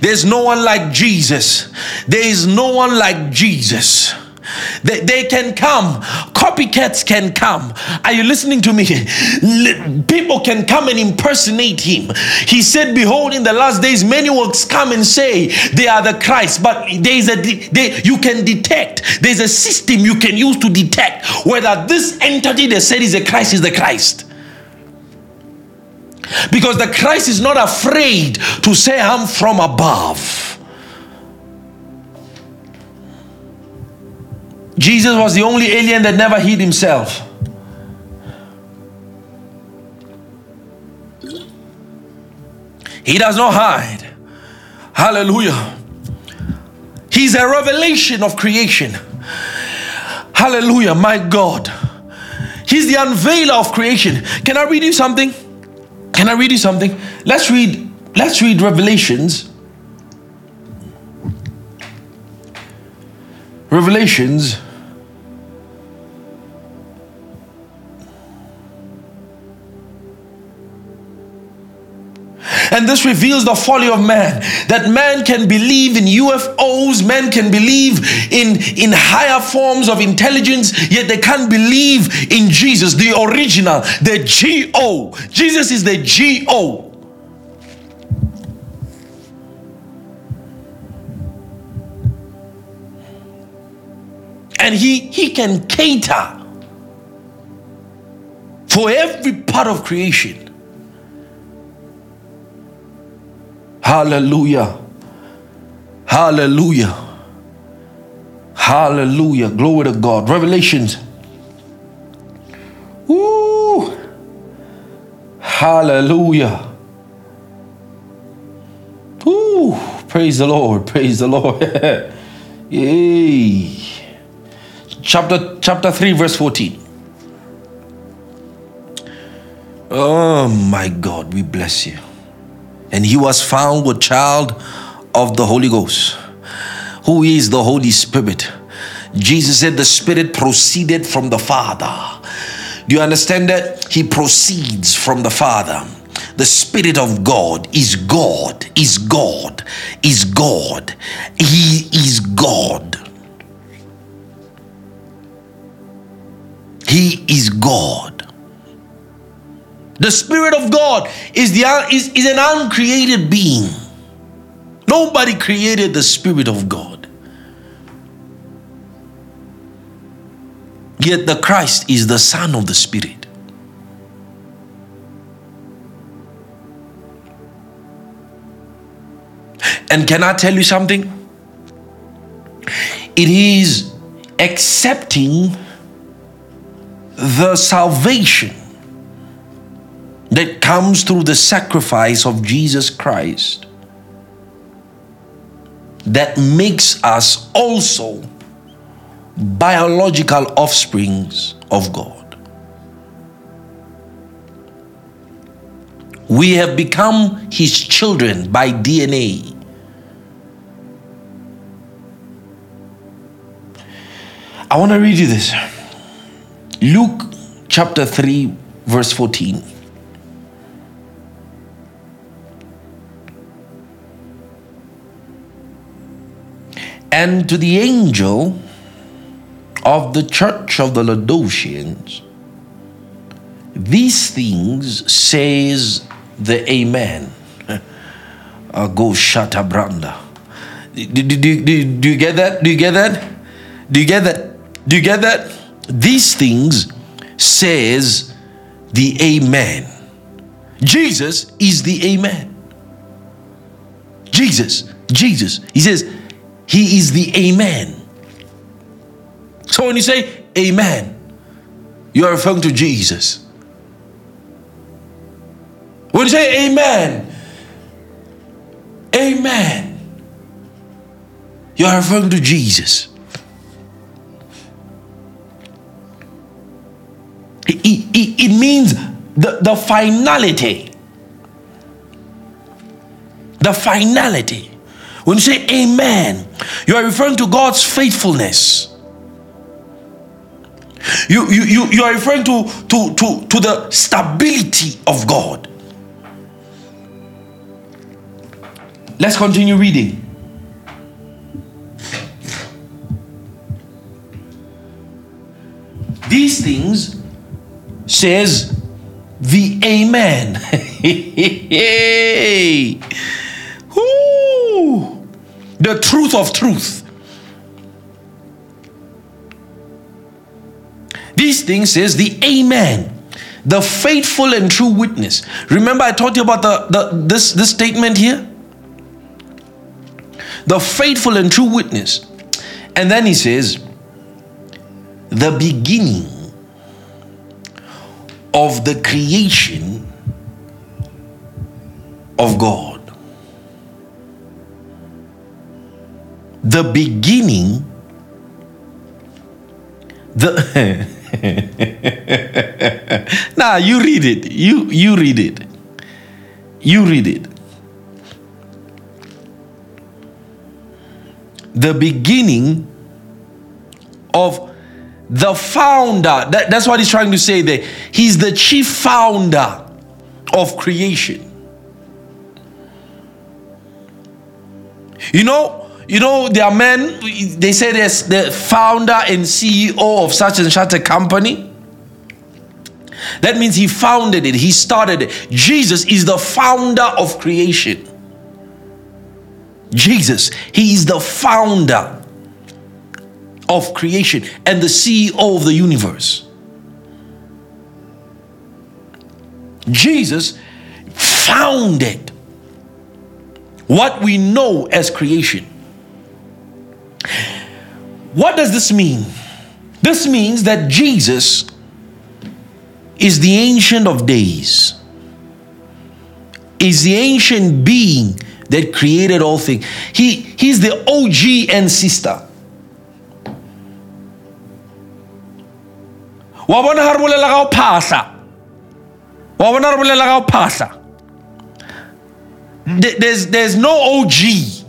There's no one like Jesus. There is no one like Jesus. They, they can come. Copycats can come. Are you listening to me? People can come and impersonate him. He said, behold, in the last days, many will come and say they are the Christ. But there is a de- they, you can detect. There's a system you can use to detect whether this entity they said is a Christ is the Christ. Because the Christ is not afraid to say, I'm from above. Jesus was the only alien that never hid himself. He does not hide. Hallelujah. He's a revelation of creation. Hallelujah, my God. He's the unveiler of creation. Can I read you something? Can I read you something? Let's read, let's read Revelations. Revelations. And this reveals the folly of man, that man can believe in U F Os, men can believe in, in higher forms of intelligence, yet they can't believe in Jesus, the original, the G O. Jesus is the G O. And he, he can cater for every part of creation. Hallelujah. Hallelujah. Hallelujah. Glory to God. Revelations. Woo. Hallelujah. Woo. Praise the Lord. Praise the Lord. Yay. Chapter, chapter three, verse fourteen. Oh my God, we bless you. And he was found a child of the Holy Ghost, who is the Holy Spirit. Jesus said the Spirit proceeded from the Father. Do you understand that? He proceeds from the Father. The Spirit of God is God, is God, is God. He is God. He is God. The Spirit of God is, the, is, is an uncreated being. Nobody created the Spirit of God. Yet the Christ is the Son of the Spirit. And can I tell you something? It is accepting the salvation that comes through the sacrifice of Jesus Christ that makes us also biological offsprings of God. We have become his children by D N A. I want to read you this. Luke chapter three, verse fourteen. And to the angel of the church of the Laodiceans, these things says the Amen. Go shata branda. Do, do, do, do, do you get that? Do you get that? Do you get that? Do you get that? These things says the Amen. Jesus is the Amen. Jesus, Jesus. He says he is the Amen. So when you say Amen, you are referring to Jesus. When you say Amen, Amen, you are referring to Jesus. It, it, it means the, the finality. The finality. When you say Amen, you are referring to God's faithfulness. You, you, you, you are referring to, to, to, to the stability of God. Let's continue reading. These things says the Amen. The truth of truth. These things says the Amen, the faithful and true witness. Remember I taught you about the, the this, this statement here? The faithful and true witness. And then he says, the beginning of the creation of God. The beginning, the nah, you read it. You you read it. You read it. The beginning of the founder. That, that's what he's trying to say there. He's the chief founder of creation. You know, you know, there are men, they say there's the founder and C E O of such and such a company. That means he founded it, he started it. Jesus is the founder of creation. Jesus, he is the founder of creation and the C E O of the universe. Jesus founded what we know as creation. What does this mean? This means that Jesus is the Ancient of Days, is the ancient being that created all things. He, he's the O G ancestor. There's, there's no O G.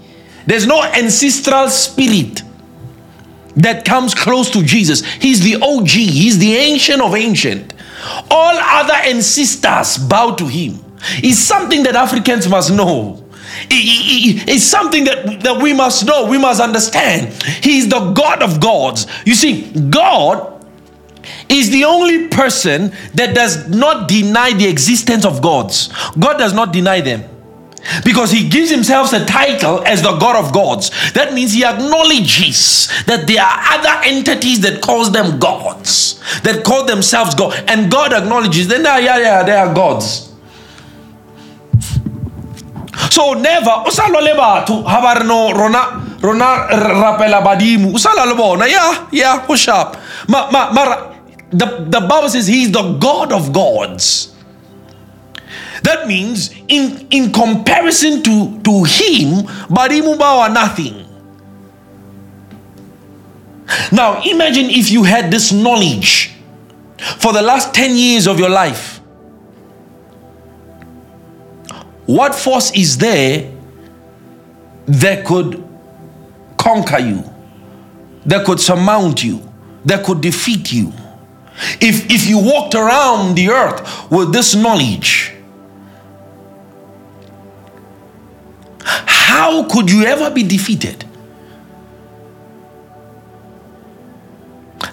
There's no ancestral spirit that comes close to Jesus. He's the O G. He's the Ancient of Ancient. All other ancestors bow to him. It's something that Africans must know. It's something that, that we must know. We must understand. He is the God of gods. You see, God is the only person that does not deny the existence of gods. God does not deny them, because he gives himself a title as the God of gods. That means he acknowledges that there are other entities that calls them gods, that call themselves God. And God acknowledges that, nah, yeah, yeah, they are gods. So never, yeah, yeah, push up. The, the Bible says he's the God of gods. That means in, in comparison to, to him, Barimu Bawa nothing. Now imagine if you had this knowledge for the last ten years of your life. What force is there that could conquer you, that could surmount you, that could defeat you? If, if you walked around the earth with this knowledge, how could you ever be defeated?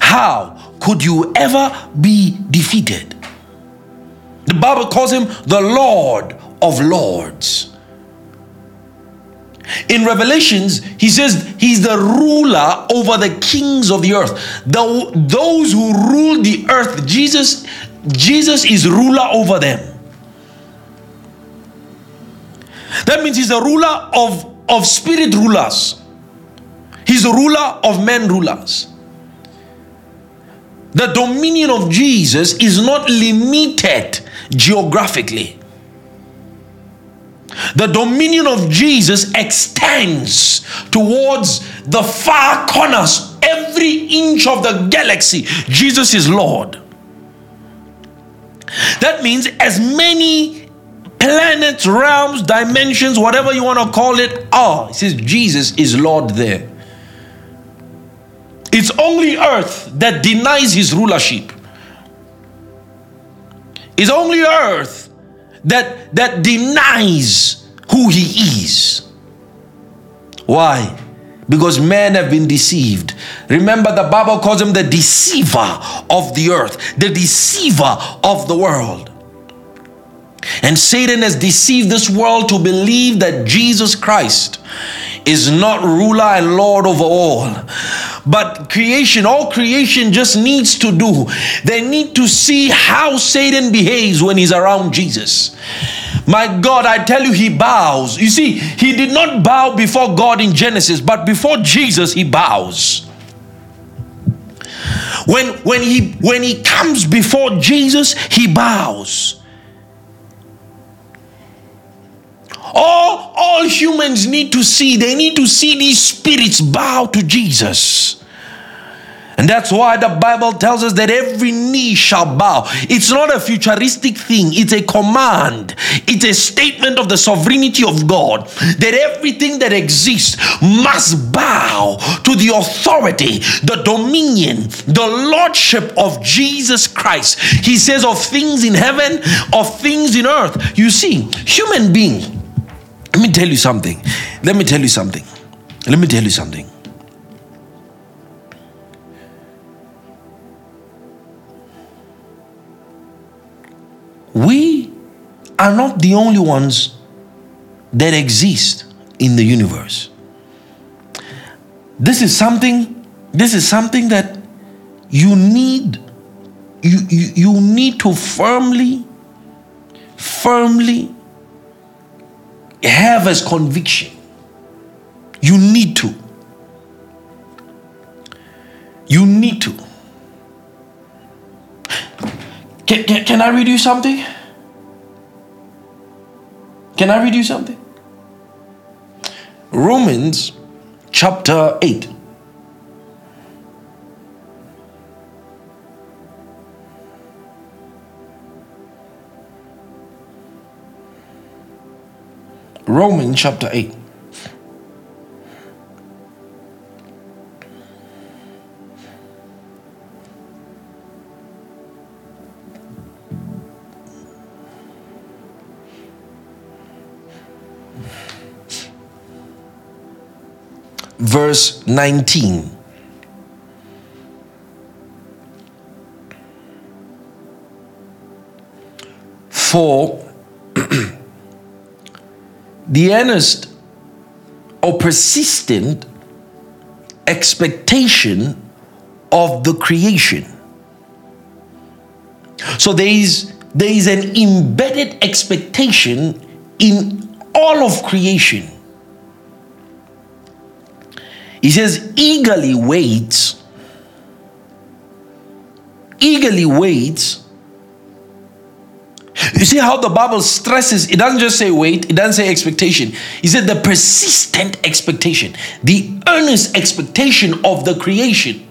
How could you ever be defeated? The Bible calls him the Lord of Lords. In Revelations, he says he's the ruler over the kings of the earth. The, those who rule the earth, Jesus, Jesus is ruler over them. That means he's the ruler of, of spirit rulers. He's the ruler of men rulers. The dominion of Jesus is not limited geographically. The dominion of Jesus extends towards the far corners, every inch of the galaxy. Jesus is Lord. That means as many planets, realms, dimensions, whatever you want to call it, are. It says Jesus is Lord there. It's only earth that denies his rulership. It's only earth that, that denies who he is. Why? Because men have been deceived. Remember, the Bible calls him the deceiver of the earth, the deceiver of the world. And Satan has deceived this world to believe that Jesus Christ is not ruler and Lord over all. But creation, all creation just needs to do. They need to see how Satan behaves when he's around Jesus. My God, I tell you, he bows. You see, he did not bow before God in Genesis, but before Jesus, he bows. When, when, he, when he comes before Jesus, he bows. All, all humans need to see, they need to see these spirits bow to Jesus. And that's why the Bible tells us that every knee shall bow. It's not a futuristic thing. It's a command. It's a statement of the sovereignty of God, that everything that exists must bow to the authority, the dominion, the lordship of Jesus Christ. He says of things in heaven, of things in earth. You see, human beings, Let me tell you something. Let me tell you something. Let me tell you something. We are not the only ones that exist in the universe. This is something, this is something that you need, you, you, you need to firmly, firmly have as conviction. You need to. You need to. Can, can, can I read you something? Can I read you something? Romans chapter eight. Romans chapter eight. Verse nineteen. For the earnest or persistent expectation of the creation. So there is there is an embedded expectation in all of creation. He says, eagerly waits, eagerly waits. You see how the Bible stresses, it doesn't just say wait, it doesn't say expectation. He said the persistent expectation, the earnest expectation of the creation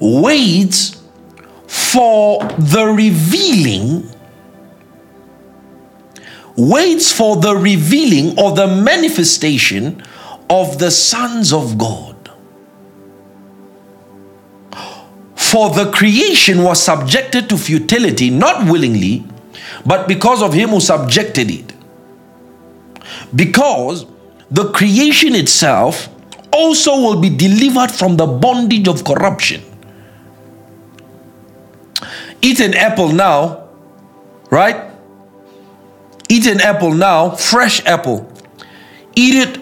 waits for the revealing, waits for the revealing or the manifestation of the sons of God. For the creation was subjected to futility, not willingly, but because of him who subjected it. Because the creation itself also will be delivered from the bondage of corruption. Eat an apple now, right? Eat an apple now, fresh apple. Eat it.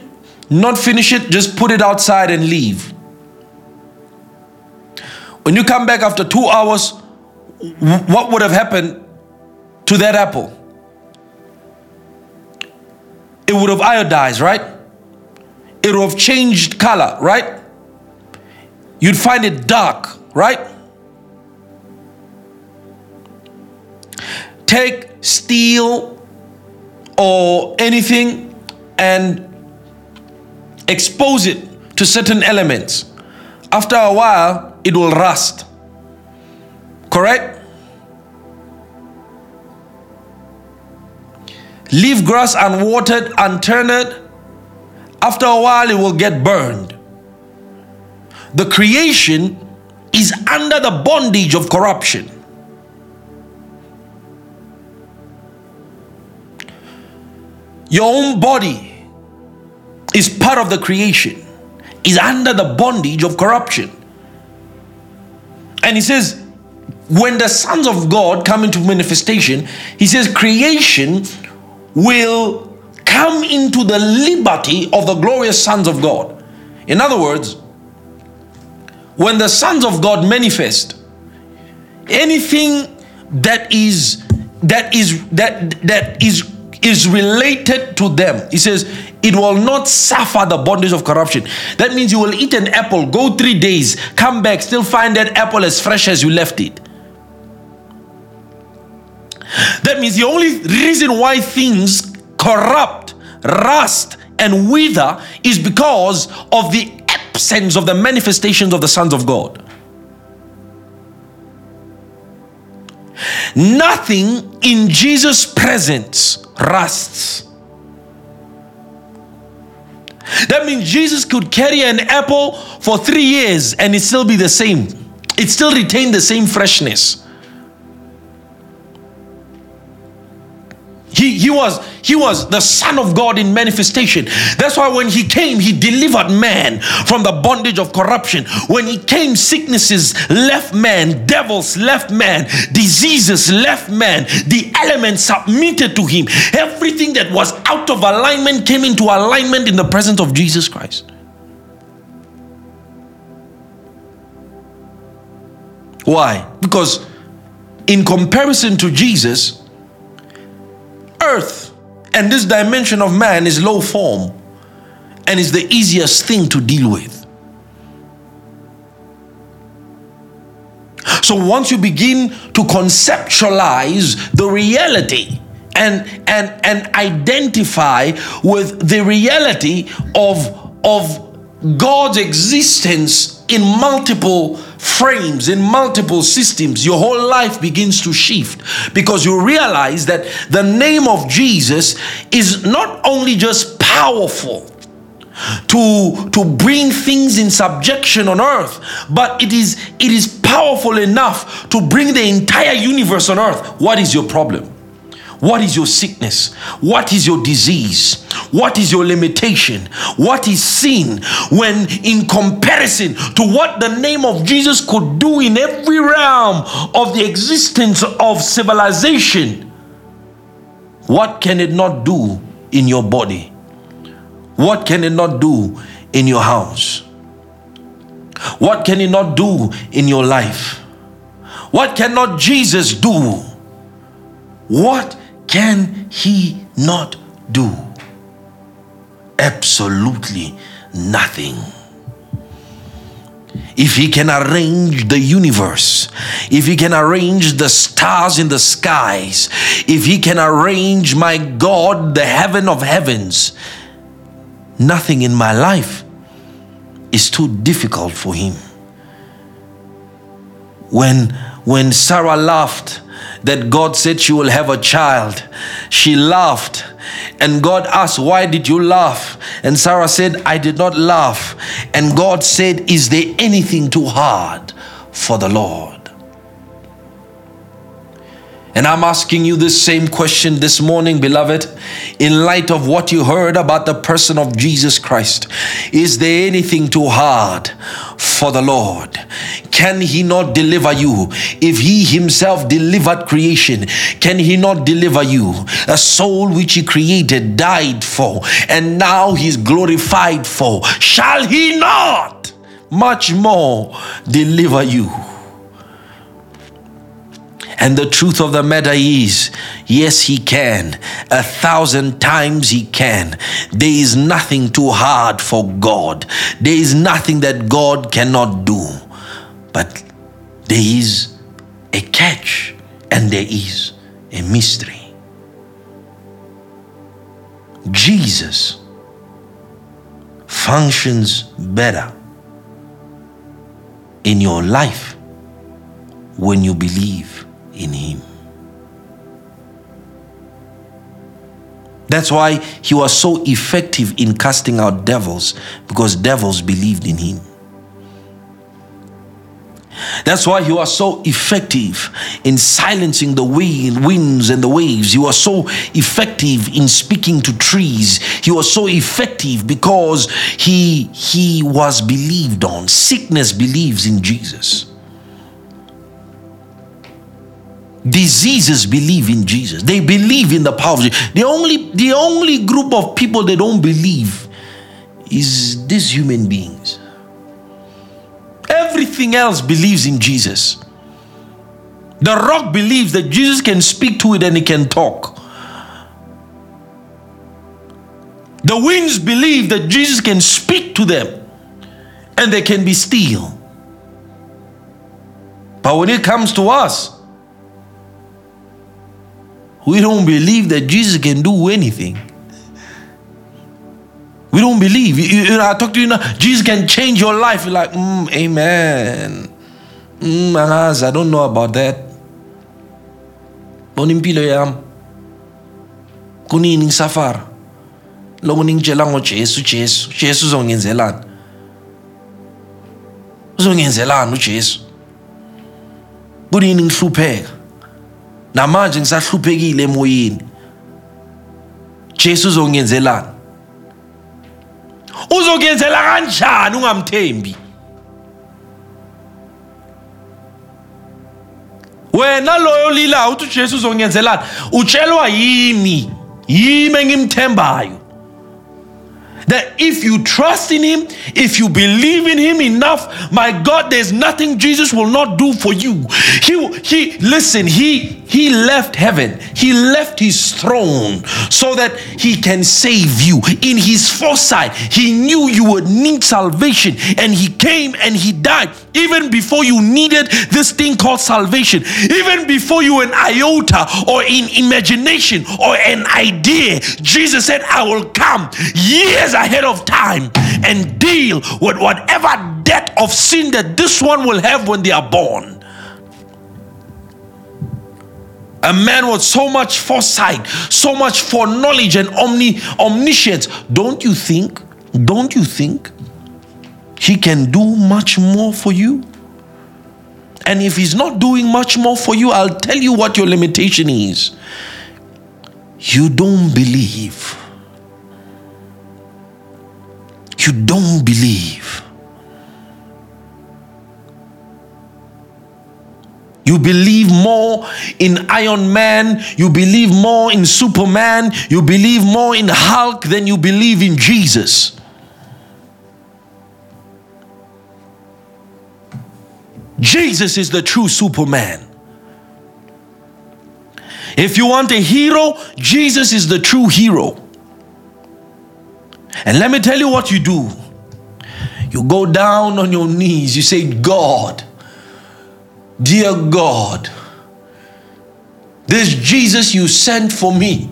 Not finish it, just put it outside and leave. When you come back after two hours, what would have happened to that apple? It would have iodized, right? It would have changed color, right? You'd find it dark, right? Take steel or anything and expose it to certain elements. After a while, it will rust. Correct? Leave grass unwatered, untended. After a while, it will get burned. The creation is under the bondage of corruption. Your own body is part of the creation, is under the bondage of corruption. And he says, when the sons of God come into manifestation, he says creation will come into the liberty of the glorious sons of God. In other words, when the sons of God manifest, anything that is that is that that is is related to them, he says, it will not suffer the bondage of corruption. That means you will eat an apple, go three days, come back, still find that apple as fresh as you left it. That means the only reason why things corrupt, rust, and wither is because of the absence of the manifestations of the sons of God. Nothing in Jesus' presence rusts. That means Jesus could carry an apple for three years and it still be the same. It still retained the same freshness. He, he was he was the Son of God in manifestation. That's why when he came, he delivered man from the bondage of corruption. When he came, sicknesses left man, devils left man, diseases left man, the elements submitted to him. Everything that was out of alignment came into alignment in the presence of Jesus Christ. Why? Because in comparison to Jesus, earth and this dimension of man is low form and is the easiest thing to deal with. So once you begin to conceptualize the reality and and and identify with the reality of of God's existence in multiple frames, in multiple systems, your whole life begins to shift, because you realize that the name of Jesus is not only just powerful to to bring things in subjection on earth, but it is it is powerful enough to bring the entire universe on earth. What is your problem? What is your sickness? What is your disease? What is your limitation? What is sin? When in comparison to what the name of Jesus could do in every realm of the existence of civilization, what can it not do in your body? What can it not do in your house? What can it not do in your life? What cannot Jesus do? What can he not do? Absolutely nothing. If he can arrange the universe, if he can arrange the stars in the skies, if he can arrange, my God, the heaven of heavens, nothing in my life is too difficult for him. When, when Sarah laughed that God said she will have a child, she laughed. And God asked, why did you laugh? And Sarah said, I did not laugh. And God said, is there anything too hard for the Lord? And I'm asking you this same question this morning, beloved, in light of what you heard about the person of Jesus Christ. Is there anything too hard for the Lord? Can he not deliver you? If he himself delivered creation, can he not deliver you? A soul which he created, died for, and now he's glorified for. Shall he not much more deliver you? And the truth of the matter is, yes, he can. A thousand times he can. There is nothing too hard for God. There is nothing that God cannot do. But there is a catch, and there is a mystery. Jesus functions better in your life when you believe in him. That's why he was so effective in casting out devils, because devils believed in him. That's why he was so effective in silencing the winds and the waves. He was so effective in speaking to trees. He was so effective because he he was believed on. Sickness believes in Jesus. Diseases believe in Jesus. They believe in the power of Jesus. The only, the only group of people that don't believe is these human beings. Everything else believes in Jesus. The rock believes that Jesus can speak to it and it can talk. The winds believe that Jesus can speak to them and they can be still. But when it comes to us, we don't believe that Jesus can do anything. We don't believe. You, you know, I talk to you now. Jesus can change your life. You're like, mm, amen. Mm, I don't know about that. Bonim pilo yam. Kuni ning safar. Logoning chelango chesu chesu chesu zongenzelan. Zongenzelan uchesu. Kuni ning supeg. Namanje ngisahluphekile emoyini Jesu uzongenzelana. Uzongenzela kanjani ungamthembi? Wena loyo lila uthi Jesu uzongenzelana, utshelwa yimi, yimi engimthembayo. That if you trust in him, if you believe in him enough, my God, there's nothing Jesus will not do for you. He, he listen, he, he left heaven. He left his throne so that he can save you. In his foresight, he knew you would need salvation, and he came and he died even before you needed this thing called salvation, even before you an iota or in imagination or an idea. Jesus said, I will come years ahead of time and deal with whatever debt of sin that this one will have when they are born. A man with so much foresight, so much foreknowledge and omni omniscience. Don't you think, don't you think he can do much more for you? And if he's not doing much more for you, I'll tell you what your limitation is. You don't believe. You don't believe. You believe more in Iron Man, you believe more in Superman, you believe more in Hulk than you believe in Jesus. Jesus is the true Superman. If you want a hero, Jesus is the true hero. And let me tell you what you do. You go down on your knees, you say, God, dear God, this Jesus you sent for me,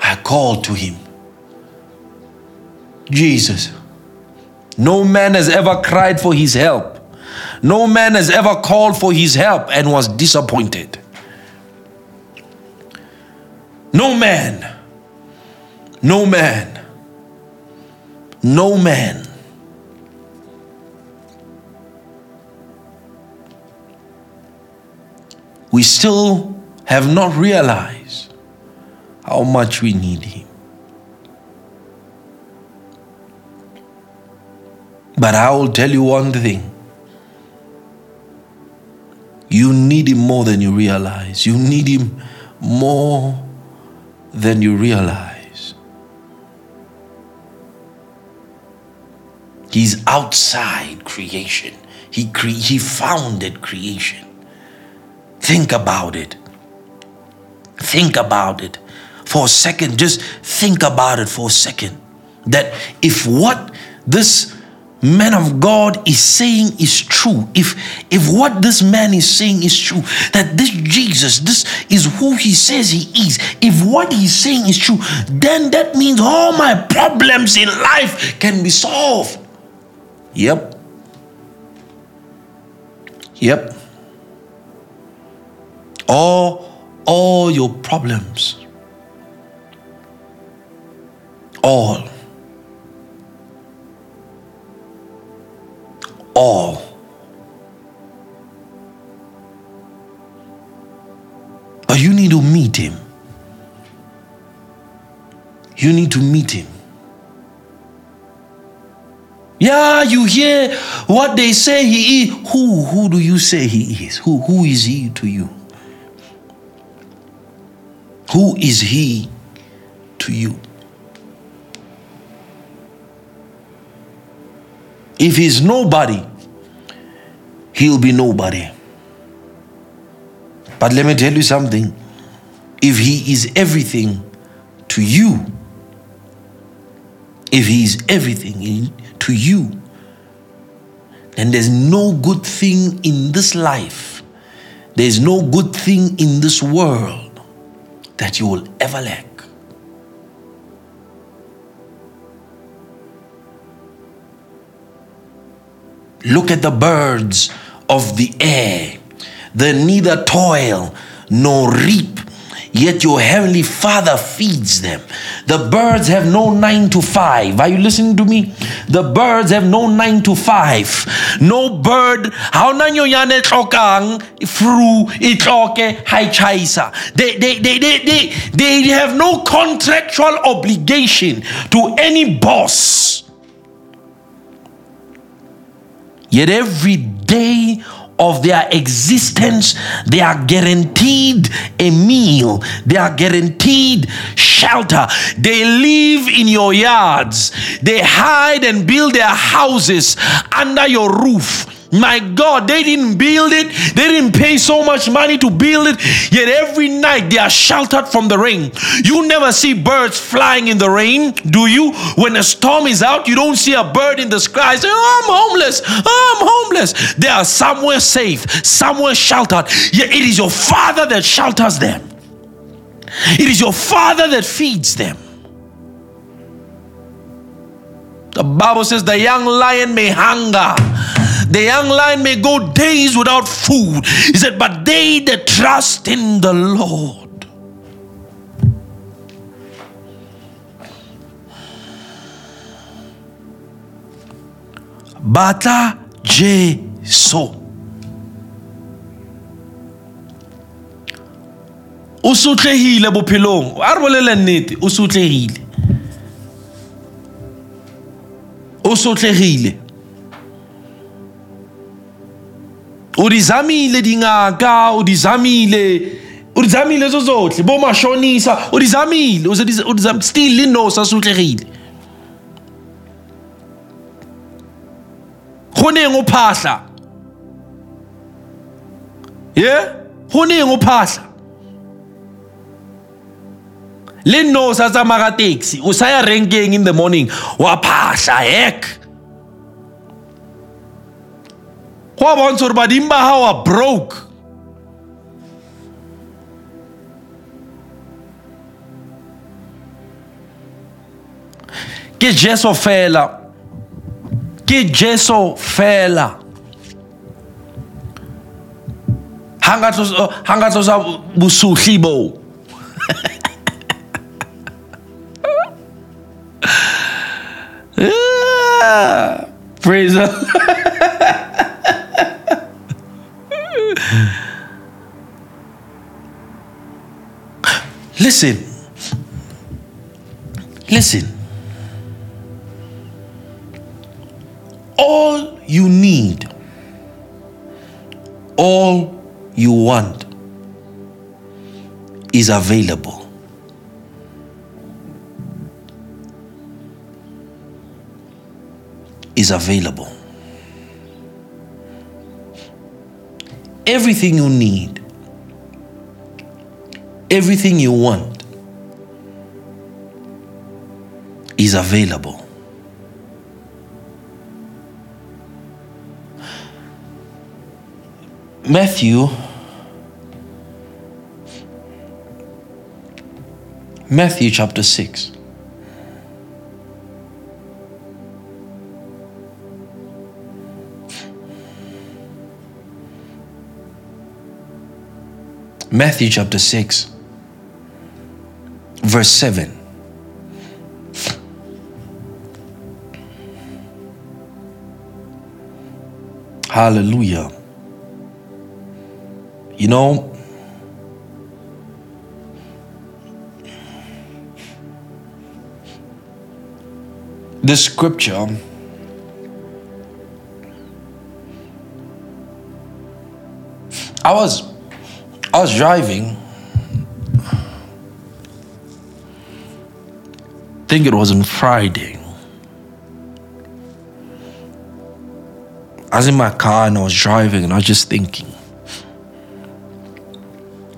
I called to him. Jesus, no man has ever cried for his help. No man has ever called for his help and was disappointed. No man, no man, no man. We still have not realized how much we need him. But I will tell you one thing. You need him more than you realize. You need him more than you realize. He's outside creation. He cre- he founded creation. Think about it. Think about it for a second. Just think about it for a second. That if what this man of God is saying is true, if if what this man is saying is true, that this Jesus, this is who he says he is, if what he's saying is true, then that means all my problems in life can be solved. Yep. Yep. All, all your problems. All. All. But you need to meet him. You need to meet him. Yeah, you hear what they say he is. Who, who do you say he is? Who, who is he to you? Who is he to you? If he's nobody, he'll be nobody. But let me tell you something. If he is everything to you, if he is everything to you, then there's no good thing in this life. There's no good thing in this world that you will ever lack. Look at the birds of the air. They neither toil nor reap yet your heavenly Father feeds them. The birds have no nine to five. Are you listening to me? The birds have no nine to five. No bird, they, they, they, they, they, they have no contractual obligation to any boss. Yet every day of their existence, they are guaranteed a meal. They are guaranteed shelter. They live in your yards. They hide and build their houses under your roof. My God, they didn't build it. They didn't pay so much money to build it. Yet every night they are sheltered from the rain. You never see birds flying in the rain, do you? When a storm is out, you don't see a bird in the sky saying, oh, I'm homeless. Oh, I'm homeless. They are somewhere safe, somewhere sheltered. Yet it is your Father that shelters them. It is your Father that feeds them. The Bible says the young lion may hunger. The young lion may go days without food. He said, but they that trust in the Lord. Bata Jeso. Usutlehile bophelong. Arbolele nnete, usutlehile. Usutlehile. Udizamile dingaka, udizamile, udizamile zozotle, bomashonisa, udizamile, udizamile, still linosa sutlerile. Khoneng uphahla. Yeah? Khoneng uphahla. Linosa za makateksi, usaya ranking in the morning, waphahla heck. Badimba how are broke. Que Jesso fela. Que Jesso fela. Hangatos hangatos busuhibo. Praise God. Listen, listen. All you need, all you want is available. Is available. Everything you need, everything you want is available. Matthew, Matthew chapter six. Matthew chapter six, verse seven. Hallelujah. You know, this scripture I was I was driving. I think it was on Friday. I was in my car and I was driving and I was just thinking.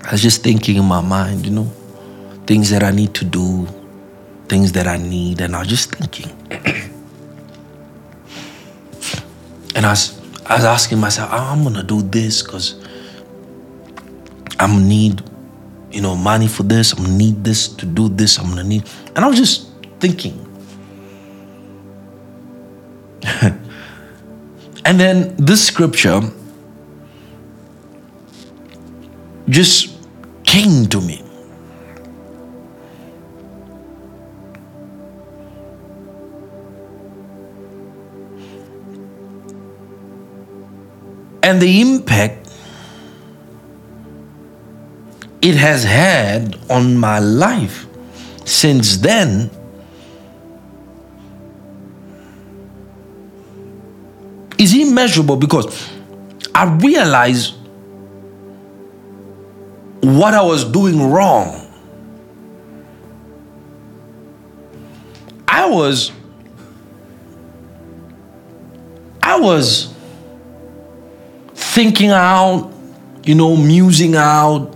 I was just thinking in my mind, you know, things that I need to do, things that I need, and I was just thinking. And I was, I was asking myself, oh, I'm gonna do this because I'm gonna need, you know, money for this. I'm gonna need this to do this. I'm gonna need, and I was just thinking. And then this scripture just came to me. and the impact it has had on my life since then is immeasurable, because I realized what I was doing wrong. I was I was thinking out, you know, musing out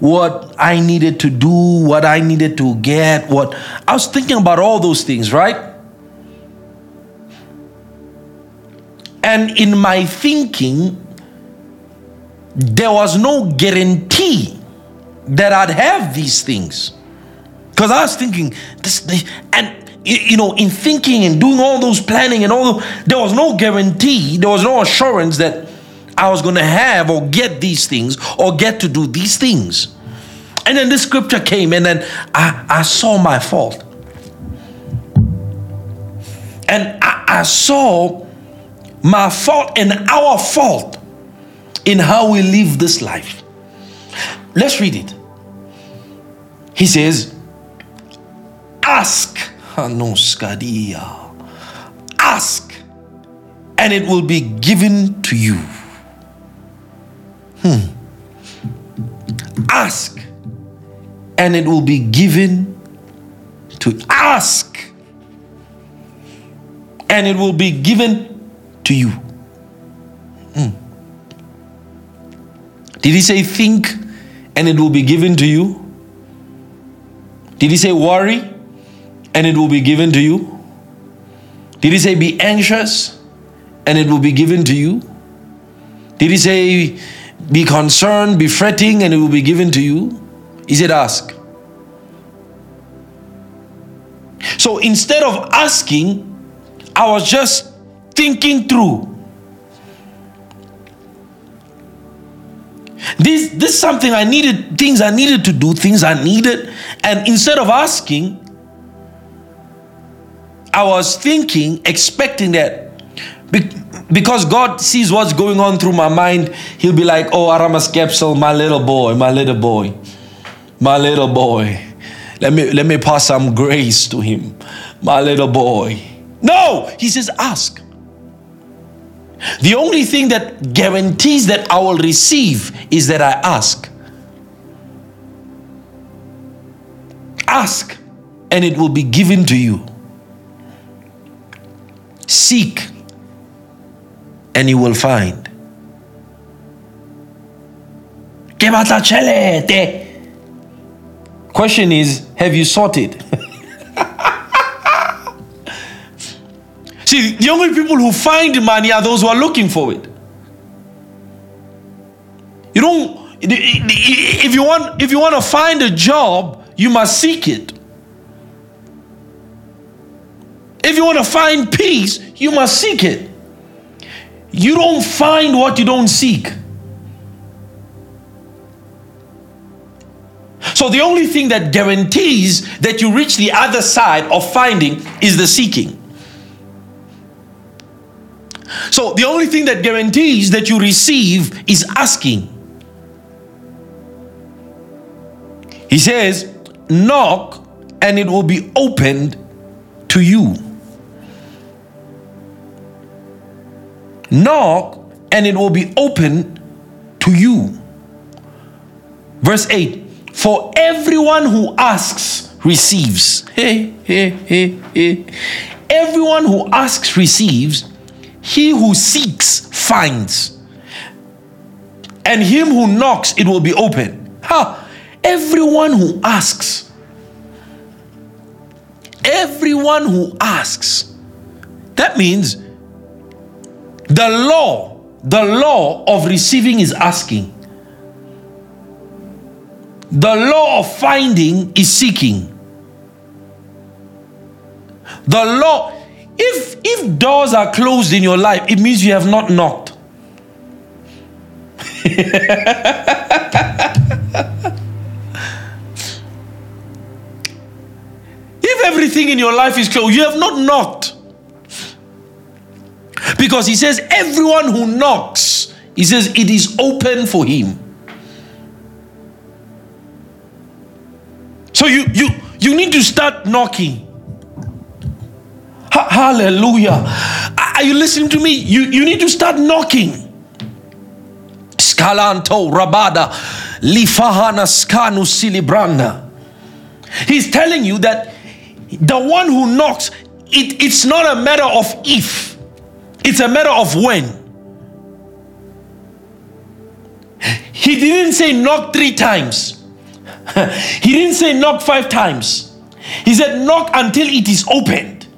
what I needed to do, what I needed to get, what I was thinking about, all those things, right? And in my thinking, there was no guarantee that I'd have these things, because I was thinking this, this and you know, in thinking and doing all those planning and all, there was no guarantee, there was no assurance that I was going to have or get these things or get to do these things. And then this scripture came, and then I, I saw my fault. And I, I saw my fault and our fault in how we live this life. Let's read it. He says, ask. Ask and it will be given to you. Hmm. Ask and it will be given to you. Ask and it will be given to you. Hmm. Did he say think and it will be given to you? Did he say worry and it will be given to you? Did he say be anxious and it will be given to you? Did he say be concerned, be fretting, and it will be given to you? He said ask. So instead of asking, I was just thinking through. This, this is something I needed, things I needed to do, things I needed. And instead of asking, I was thinking, expecting that because God sees what's going on through my mind, he'll be like, oh, Aramas Capsule, my little boy, my little boy, my little boy. Let me, let me pass some grace to him, my little boy. No, he says, ask. The only thing that guarantees that I will receive is that I ask. Ask, and it will be given to you. Seek and you will find. Question is, have you sought it? See, the only people who find money are those who are looking for it. You don't, if you want, if you want to find a job, you must seek it. If you want to find peace, you must seek it. You don't find what you don't seek. So the only thing that guarantees that you reach the other side of finding is the seeking. So the only thing that guarantees that you receive is asking. He says, knock and it will be opened to you. Knock and it will be open to you. Verse eight. For everyone who asks receives. Hey, hey, hey, hey. Everyone who asks receives. He who seeks finds. And him who knocks, it will be open. Ha! Everyone who asks. Everyone who asks. That means the law, the law of receiving is asking. The law of finding is seeking. The law, if, if doors are closed in your life, it means you have not knocked. If everything in your life is closed, you have not knocked. Because he says, everyone who knocks, he says, it is open for him. So you you you need to start knocking. Ha- hallelujah. Are you listening to me? You, you need to start knocking. Skalanto rabada lifahana skanu silibranda. He's telling you that the one who knocks, it, it's not a matter of if, it's a matter of when. He didn't say knock three times. He didn't say knock five times. He said knock until it is opened.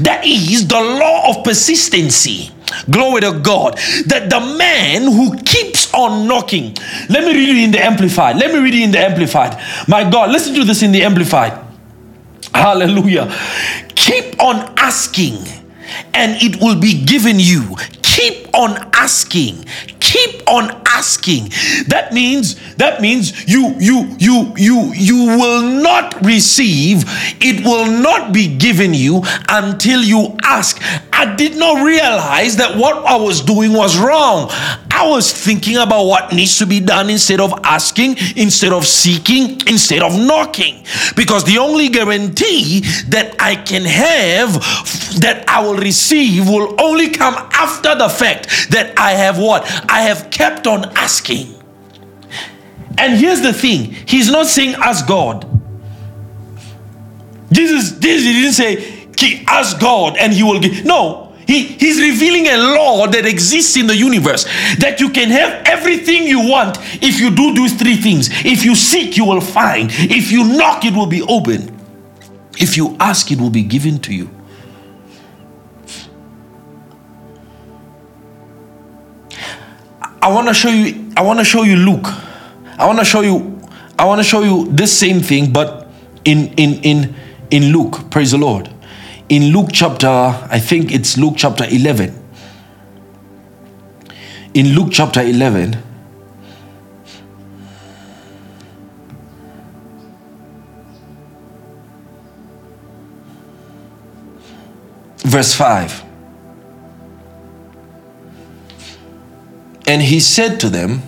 That is the law of persistency. Glory to God. That the man who keeps on knocking. Let me read it in the Amplified. Let me read it in the Amplified. My God, listen to this in the Amplified. Hallelujah. Keep on asking and it will be given you. Keep on asking. Keep on asking. That means that means you you you you you will not receive. It will not be given you until you ask. I did not realize that what I was doing was wrong. I was thinking about what needs to be done instead of asking, instead of seeking, instead of knocking. Because the only guarantee that I can have that I will receive will only come after the fact that I have what? I have kept on asking. And here's the thing. He's not saying ask God. Jesus, Jesus didn't say ask God and he will give. No. He, he's revealing a law that exists in the universe, that you can have everything you want if you do these three things. If you seek, you will find. If you knock, it will be open. If you ask, it will be given to you. I want to show you, I want to show you Luke. I want to show you, I want to show you this same thing, but in, in, in, in Luke, praise the Lord. In Luke chapter, I think it's Luke chapter eleven. In Luke chapter eleven. Verse five. And he said to them,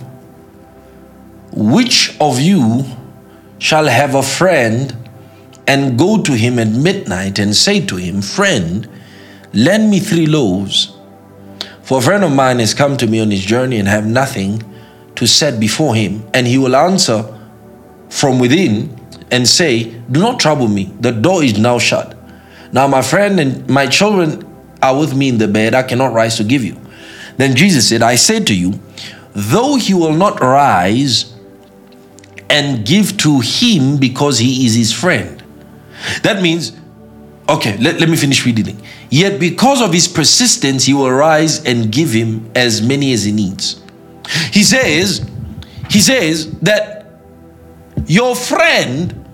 which of you shall have a friend and go to him at midnight and say to him, friend, lend me three loaves, for a friend of mine has come to me on his journey and have nothing to set before him. And he will answer from within and say, do not trouble me. The door is now shut. Now my friend and my children are with me in the bed. I cannot rise to give you. Then Jesus said, I say to you, though he will not rise and give to him because he is his friend. That means, okay, let, let me finish reading. Yet because of his persistence, he will rise and give him as many as he needs. He says, he says that your friend,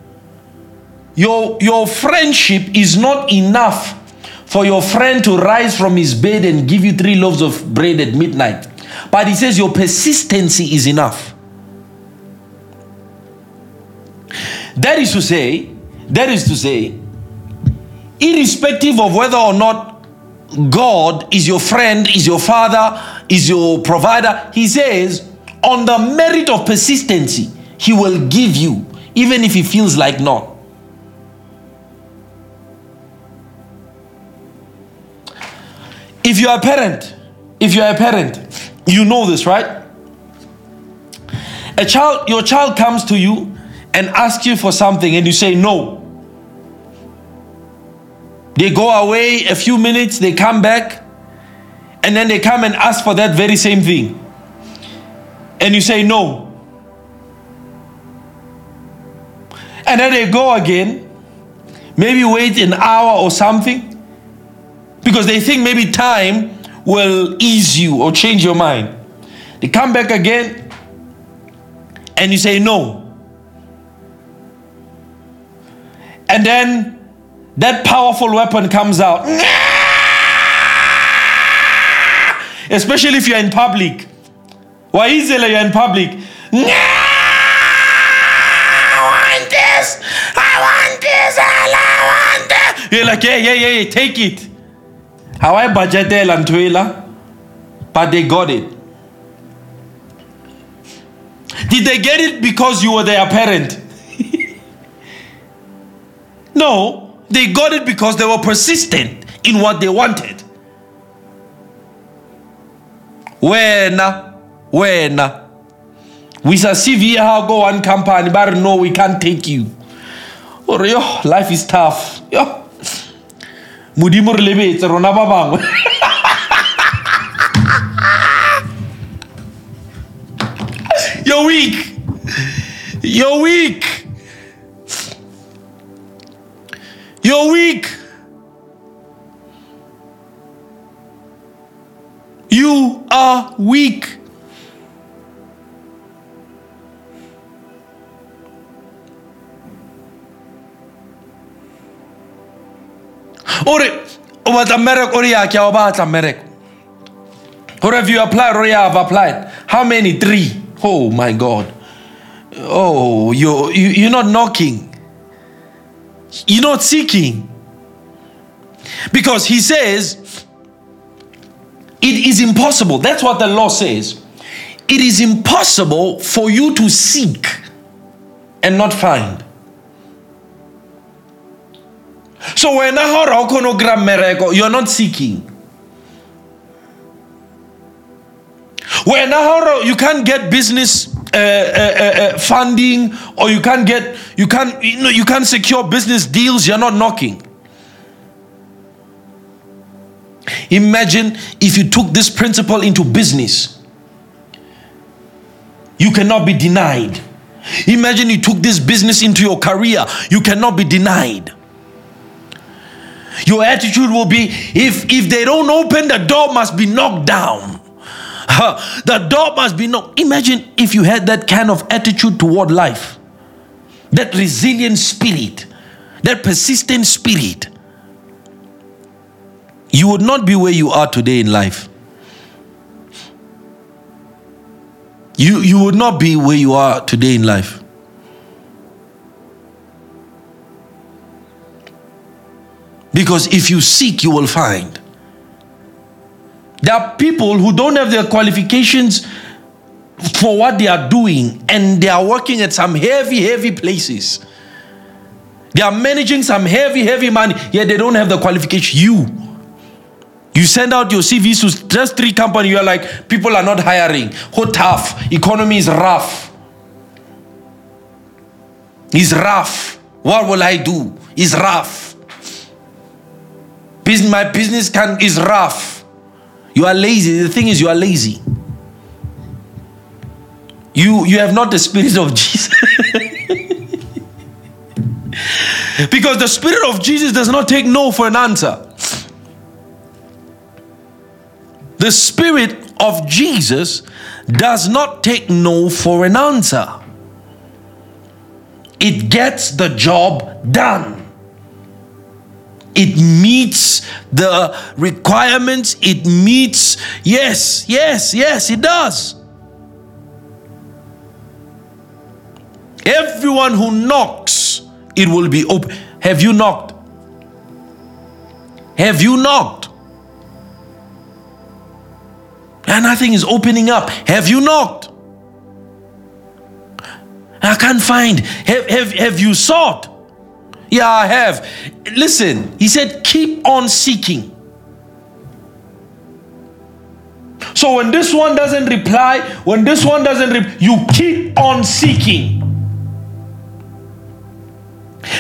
your, your friendship is not enough for your friend to rise from his bed and give you three loaves of bread at midnight. But he says your persistency is enough. That is to say, That is to say, irrespective of whether or not God is your friend, is your father, is your provider, he says, on the merit of persistency, he will give you, even if he feels like not. If you are a parent, if you are a parent, you know this, right? A child, your child comes to you and ask you for something and you say no. They go away a few minutes, they come back, and then they come and ask for that very same thing. And you say no. And then they go again, maybe wait an hour or something, because they think maybe time will ease you or change your mind. They come back again and you say no. And then that powerful weapon comes out. Especially if you're in public. Why is it like you're in public? No, I want this. I want this. I want this. You're like, yeah, yeah, yeah, yeah, take it. Hawaii budgeted Lantuela, but they got it. Did they get it because you were their parent? No, they got it because they were persistent in what they wanted. Wena, wena. We shall see via how go one company, but no, we can't take you. Or yo, life is tough. Yo, mudimur lebe rona ba bangwe. You're weak. You're weak. You're weak. You are weak. Or what America or yeah, kya about America? Or have you applied or yeah, have applied? How many? Three. Oh my God. Oh, you you you're not knocking. You're not seeking. Because he says it is impossible. That's what the law says. It is impossible for you to seek and not find. So when you're not seeking. When you can't get business uh, uh, uh, funding, or you can't get you can't you know you can't secure business deals, you're not knocking. Imagine if you took this principle into business. You cannot be denied. Imagine you took this business into your career. You cannot be denied. Your attitude will be, if if they don't open, the door must be knocked down. Huh, the door must be knocked. Imagine if you had that kind of attitude toward life. That resilient spirit. That persistent spirit. You would not be where you are today in life. You, you would not be where you are today in life. Because if you seek, you will find. There are people who don't have their qualifications for what they are doing, and they are working at some heavy, heavy places. They are managing some heavy, heavy money, yet they don't have the qualification. You. You send out your C Vs to just three companies, you are like, people are not hiring. Oh, tough. Economy is rough. It's rough. What will I do? It's rough. My business can is rough. You are lazy. The thing is, you are lazy. You you have not the spirit of Jesus. Because the spirit of Jesus does not take no for an answer. The spirit of Jesus does not take no for an answer. It gets the job done. It meets the requirements. It meets, yes, yes, yes, it does. Everyone who knocks, it will be open. Have you knocked? Have you knocked? And nothing is opening up. Have you knocked? I can't find. Have, have, have you sought? Yeah, I have. Listen, he said, keep on seeking. So when this one doesn't reply, when this one doesn't, re- you keep on seeking.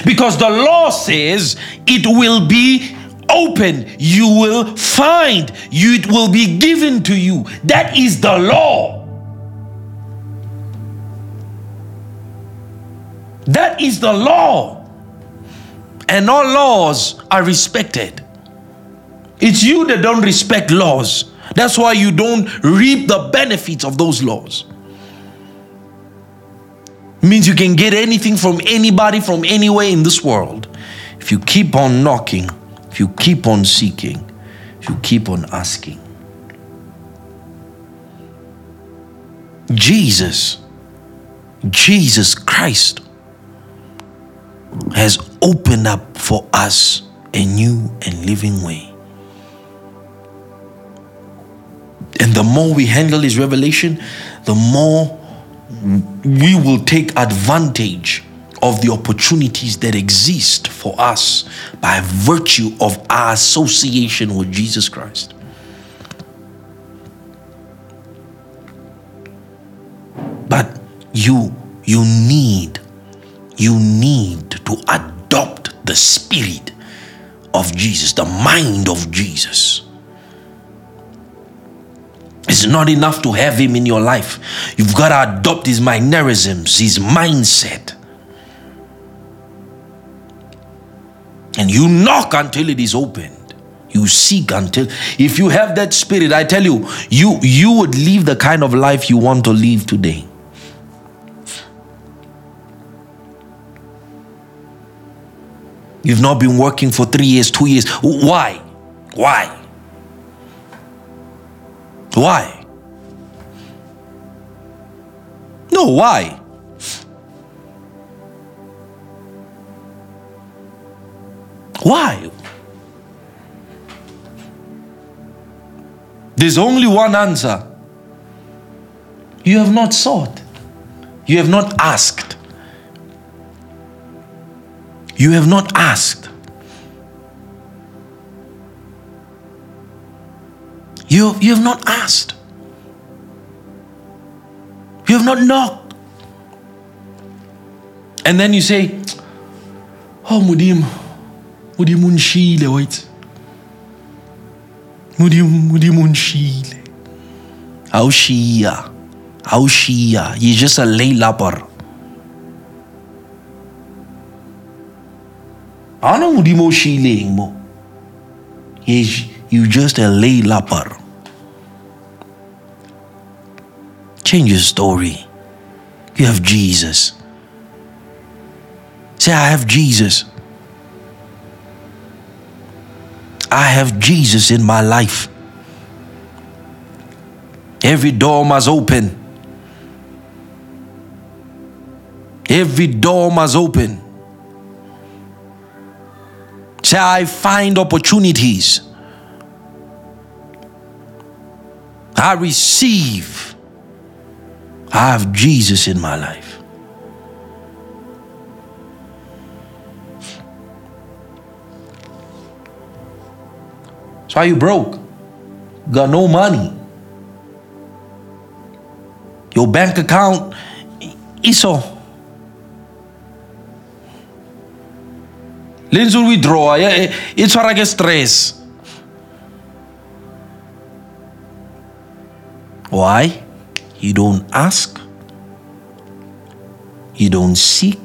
Because the law says it will be open. You will find. You, it will be given to you. That is the law. That is the law. And all laws are respected. It's you that don't respect laws. That's why you don't reap the benefits of those laws. It means you can get anything from anybody, from anywhere in this world. If you keep on knocking, if you keep on seeking, if you keep on asking. Jesus, Jesus Christ has opened up for us a new and living way. The more we handle His revelation, the more we will take advantage of the opportunities that exist for us by virtue of our association with Jesus Christ. But you, you need, you need to adopt the spirit of Jesus, the mind of Jesus. It's not enough to have Him in your life. You've got to adopt His mannerisms, His mindset. And you knock until it is opened. You seek until... If you have that spirit, I tell you, you, you would live the kind of life you want to live today. You've not been working for three years, two years. Why? Why? Why? No, why? Why? There's only one answer. You have not sought. You have not asked. You have not asked. You, you have not asked. You have not knocked. And then you say, oh, Mudim, Mudim unshile, wait. Mudim, Mudim unshile. Aushia. Aushia. You're just a lay lapper. I don't know Mudim unshile. You're just a lay lapper. Change your story. You have Jesus. Say, I have Jesus. I have Jesus in my life. Every door must open. Every door must open. Say, I find opportunities. I receive. I have Jesus in my life. So are you broke? Got no money? Your bank account is all. Lens will withdraw. It's what I get stress. Why? You don't ask. You don't seek.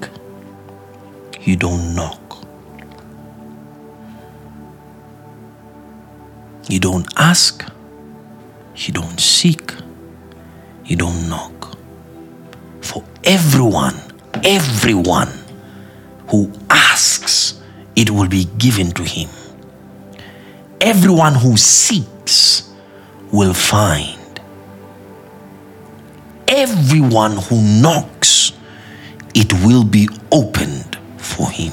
You don't knock. You don't ask. You don't seek. You don't knock. For everyone, everyone who asks, it will be given to him. Everyone who seeks will find. Everyone who knocks, it will be opened for him.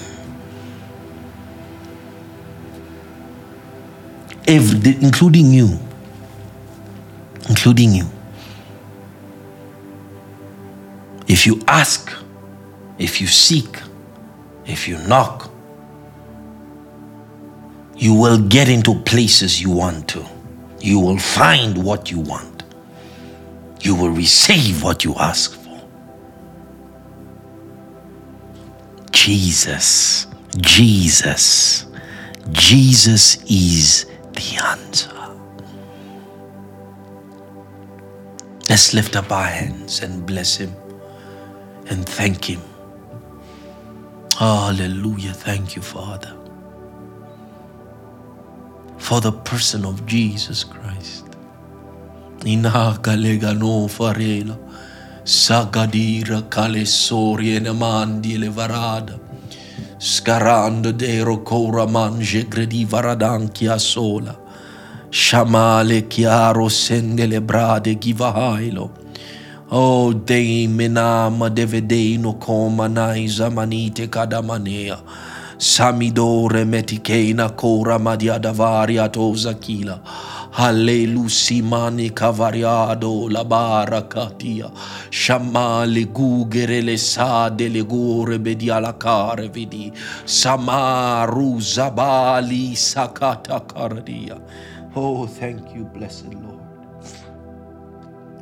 Every, including you. Including you. If you ask, if you seek, if you knock, you will get into places you want to. You will find what you want. You will receive what you ask for. Jesus, Jesus, Jesus is the answer. Let's lift up our hands and bless Him and thank Him. Hallelujah. Thank you, Father, for the person of Jesus Christ. Ina kalegano farela sagadira kalesori enemandi levarada scarando dero cora mangi gredi varadankia sola shamale chiaro sende le brade givailo o dei menama devedeno coma nai zamanite cadamanea Samidore metikeina kora madiadavaria tozakila. Hallelu simani cavariado la barakatia. Shamale gugere le sade le gore bedia la care vidi. Samaru zabali sakata karadia. Oh, thank you, blessed Lord.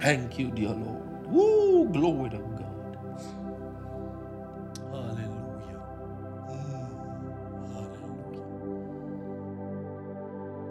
Thank you, dear Lord. Woo, glory to God.